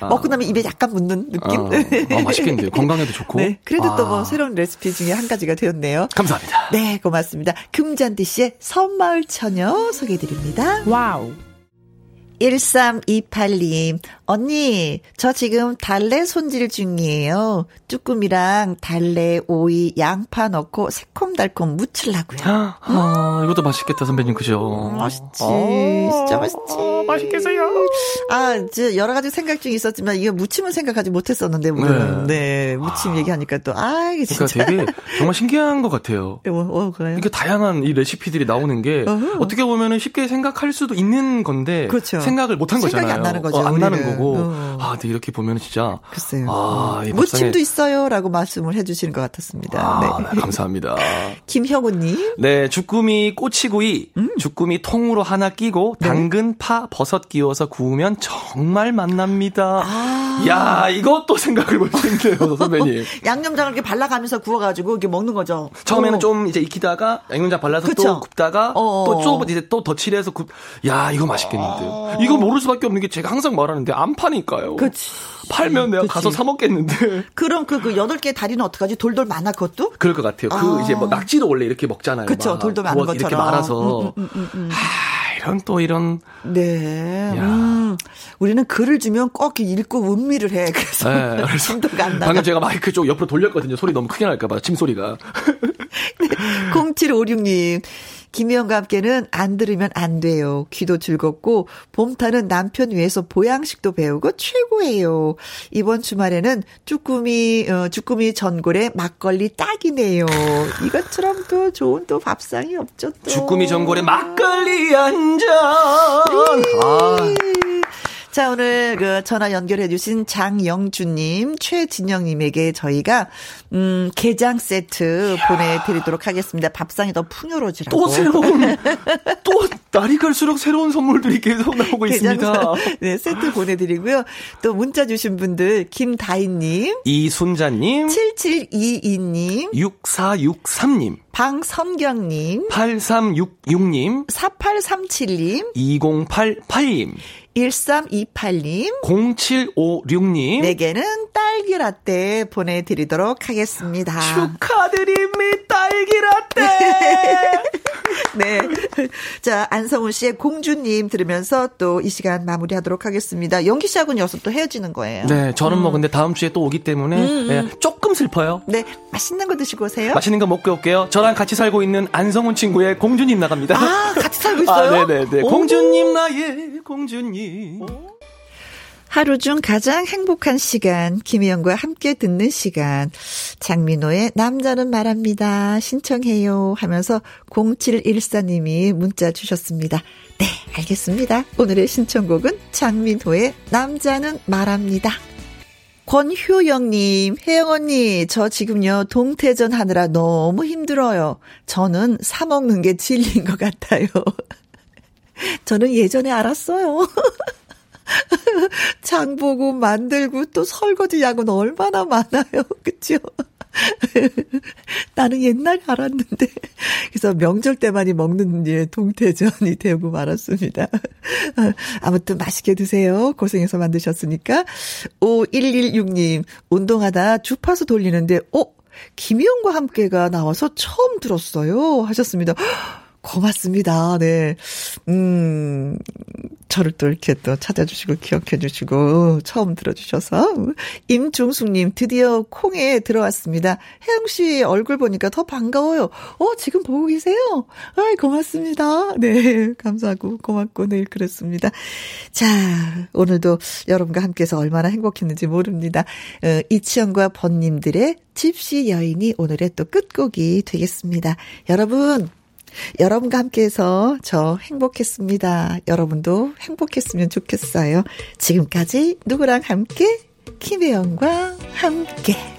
먹고 나면 입에 약간 묻는 느낌? 맛있겠는데요. 건강에도 좋고. 네. 그래도 또 뭐 새로운 레시피 중에 한 가지가 되었네요. 감사합니다. 네. 고맙습니다. 금잔디 씨의 섬마을 처녀 소개해드립니다. 와우. 1328님 언니, 저 지금 달래 손질 중이에요. 쭈꾸미랑 달래, 오이, 양파 넣고 새콤달콤 무치려고요. 아, 이것도 맛있겠다, 선배님, 그죠? 맛있지. 진짜 맛있지. 맛있겠어요. 아, 이제 여러 가지 생각 중에 있었지만, 이거 무침은 생각하지 못했었는데, 물론. 네, 무침 얘기하니까 또, 아, 이게 진짜. 그러니까 되게, 정말 신기한 것 같아요. 그래요? 이게 다양한 이 레시피들이 나오는 게, 어떻게 보면은 쉽게 생각할 수도 있는 건데, 그렇죠. 생각을 못한 거잖아요. 생각이 안 나는 거죠. 안 나는 거고. 아, 근데 이렇게 보면 진짜. 글쎄요. 아, 무침도 있어요. 라고 말씀을 해주시는 것 같았습니다. 아, 네. 감사합니다. 김형우님. 네, 주꾸미 꼬치구이. 주꾸미 통으로 하나 끼고, 네. 당근, 파, 버섯 끼워서 구우면 정말 맛납니다. 아. 야, 이것도 생각을 못했네요, 선배님. 양념장을 이렇게 발라가면서 구워가지고 이렇게 먹는 거죠. 처음에는 좀 이제 익히다가 양념장 발라서 그쵸? 또 굽다가 또 쪼, 이제 또 덧칠해서 굽. 야, 이거 맛있겠는데요. 이거 모를 수밖에 없는 게 제가 항상 말하는데 안 파니까요. 그치. 팔면 내가 그치. 가서 사 먹겠는데. 그럼 그 8개 다리는 어떡하지? 돌돌 많아, 그것도? 그럴 것 같아요. 그 이제 뭐 낙지도 원래 이렇게 먹잖아요. 그렇죠. 돌돌 많은 것처럼. 이렇게 말아서. 이런 또 이런. 네. 우리는 글을 주면 꼭 읽고 음미를 해. 그래서. 네, 심도가 안 나. 방금 제가 마이크 쪽 옆으로 돌렸거든요. 소리 너무 크게 날까봐. 침소리가. 네. 0756님. 김희영과 함께는 안 들으면 안 돼요. 귀도 즐겁고 봄타는 남편 위해서 보양식도 배우고 최고예요. 이번 주말에는 주꾸미 전골에 막걸리 딱이네요. 이것처럼 또 좋은 또 밥상이 없죠. 또. 주꾸미 전골에 막걸리 한 잔. 아. 자, 오늘 그 전화 연결해 주신 장영주님, 최진영님에게 저희가 게장 세트 보내드리도록 하겠습니다. 밥상이 더 풍요로워지라고. 또 새로운 또 날이 갈수록 새로운 선물들이 계속 나오고 있습니다. 네, 세트 보내드리고요. 또 문자 주신 분들 김다인님, 이순자님, 7722님, 6463님, 방선경님, 8366님, 4837님, 2088님, 1328님, 0756님, 4개는 딸기라떼 보내드리도록 하겠습니다. 축하드립니다, 딸기라떼! 네. 자, 안성훈 씨의 공주님 들으면서 또 이 시간 마무리하도록 하겠습니다. 영기 씨하고는 여기서 또 헤어지는 거예요. 네, 저는 뭐 근데 다음 주에 또 오기 때문에 네, 조금 슬퍼요. 네, 맛있는 거 드시고 오세요. 맛있는 거 먹고 올게요. 저랑 같이 살고 있는 안성훈 친구의 공주님 나갑니다. 아, 같이 살고 있어요? 아, 네네네. 오. 공주님 나의 공주님. 하루 중 가장 행복한 시간, 김희영과 함께 듣는 시간, 장민호의 남자는 말합니다 신청해요 하면서 0714님이 문자 주셨습니다. 네, 알겠습니다. 오늘의 신청곡은 장민호의 남자는 말합니다. 권효영님, 혜영 언니, 저 지금요, 동태전 하느라 너무 힘들어요. 저는 사먹는 게 진리인 것 같아요. 저는 예전에 알았어요. 장 보고 만들고 또 설거지 양은 얼마나 많아요. 그렇죠? 나는 옛날에 알았는데. 그래서 명절 때만이 먹는 예, 동태전이 되고 말았습니다. 아무튼 맛있게 드세요. 고생해서 만드셨으니까. 5116님, 운동하다 주파수 돌리는데 김희영과 함께가 나와서 처음 들었어요 하셨습니다. 고맙습니다. 네. 저를 또 이렇게 또 찾아주시고 기억해주시고 처음 들어주셔서. 임중숙님, 드디어 콩에 들어왔습니다. 혜영 씨 얼굴 보니까 더 반가워요. 지금 보고 계세요? 아이, 고맙습니다. 네, 감사하고 고맙고 네, 그렇습니다. 자, 오늘도 여러분과 함께해서 얼마나 행복했는지 모릅니다. 이치영과 번님들의 집시 여인이 오늘의 또 끝곡이 되겠습니다. 여러분과 함께해서 저 행복했습니다. 여러분도 행복했으면 좋겠어요. 지금까지 누구랑 함께? 김혜영과 함께.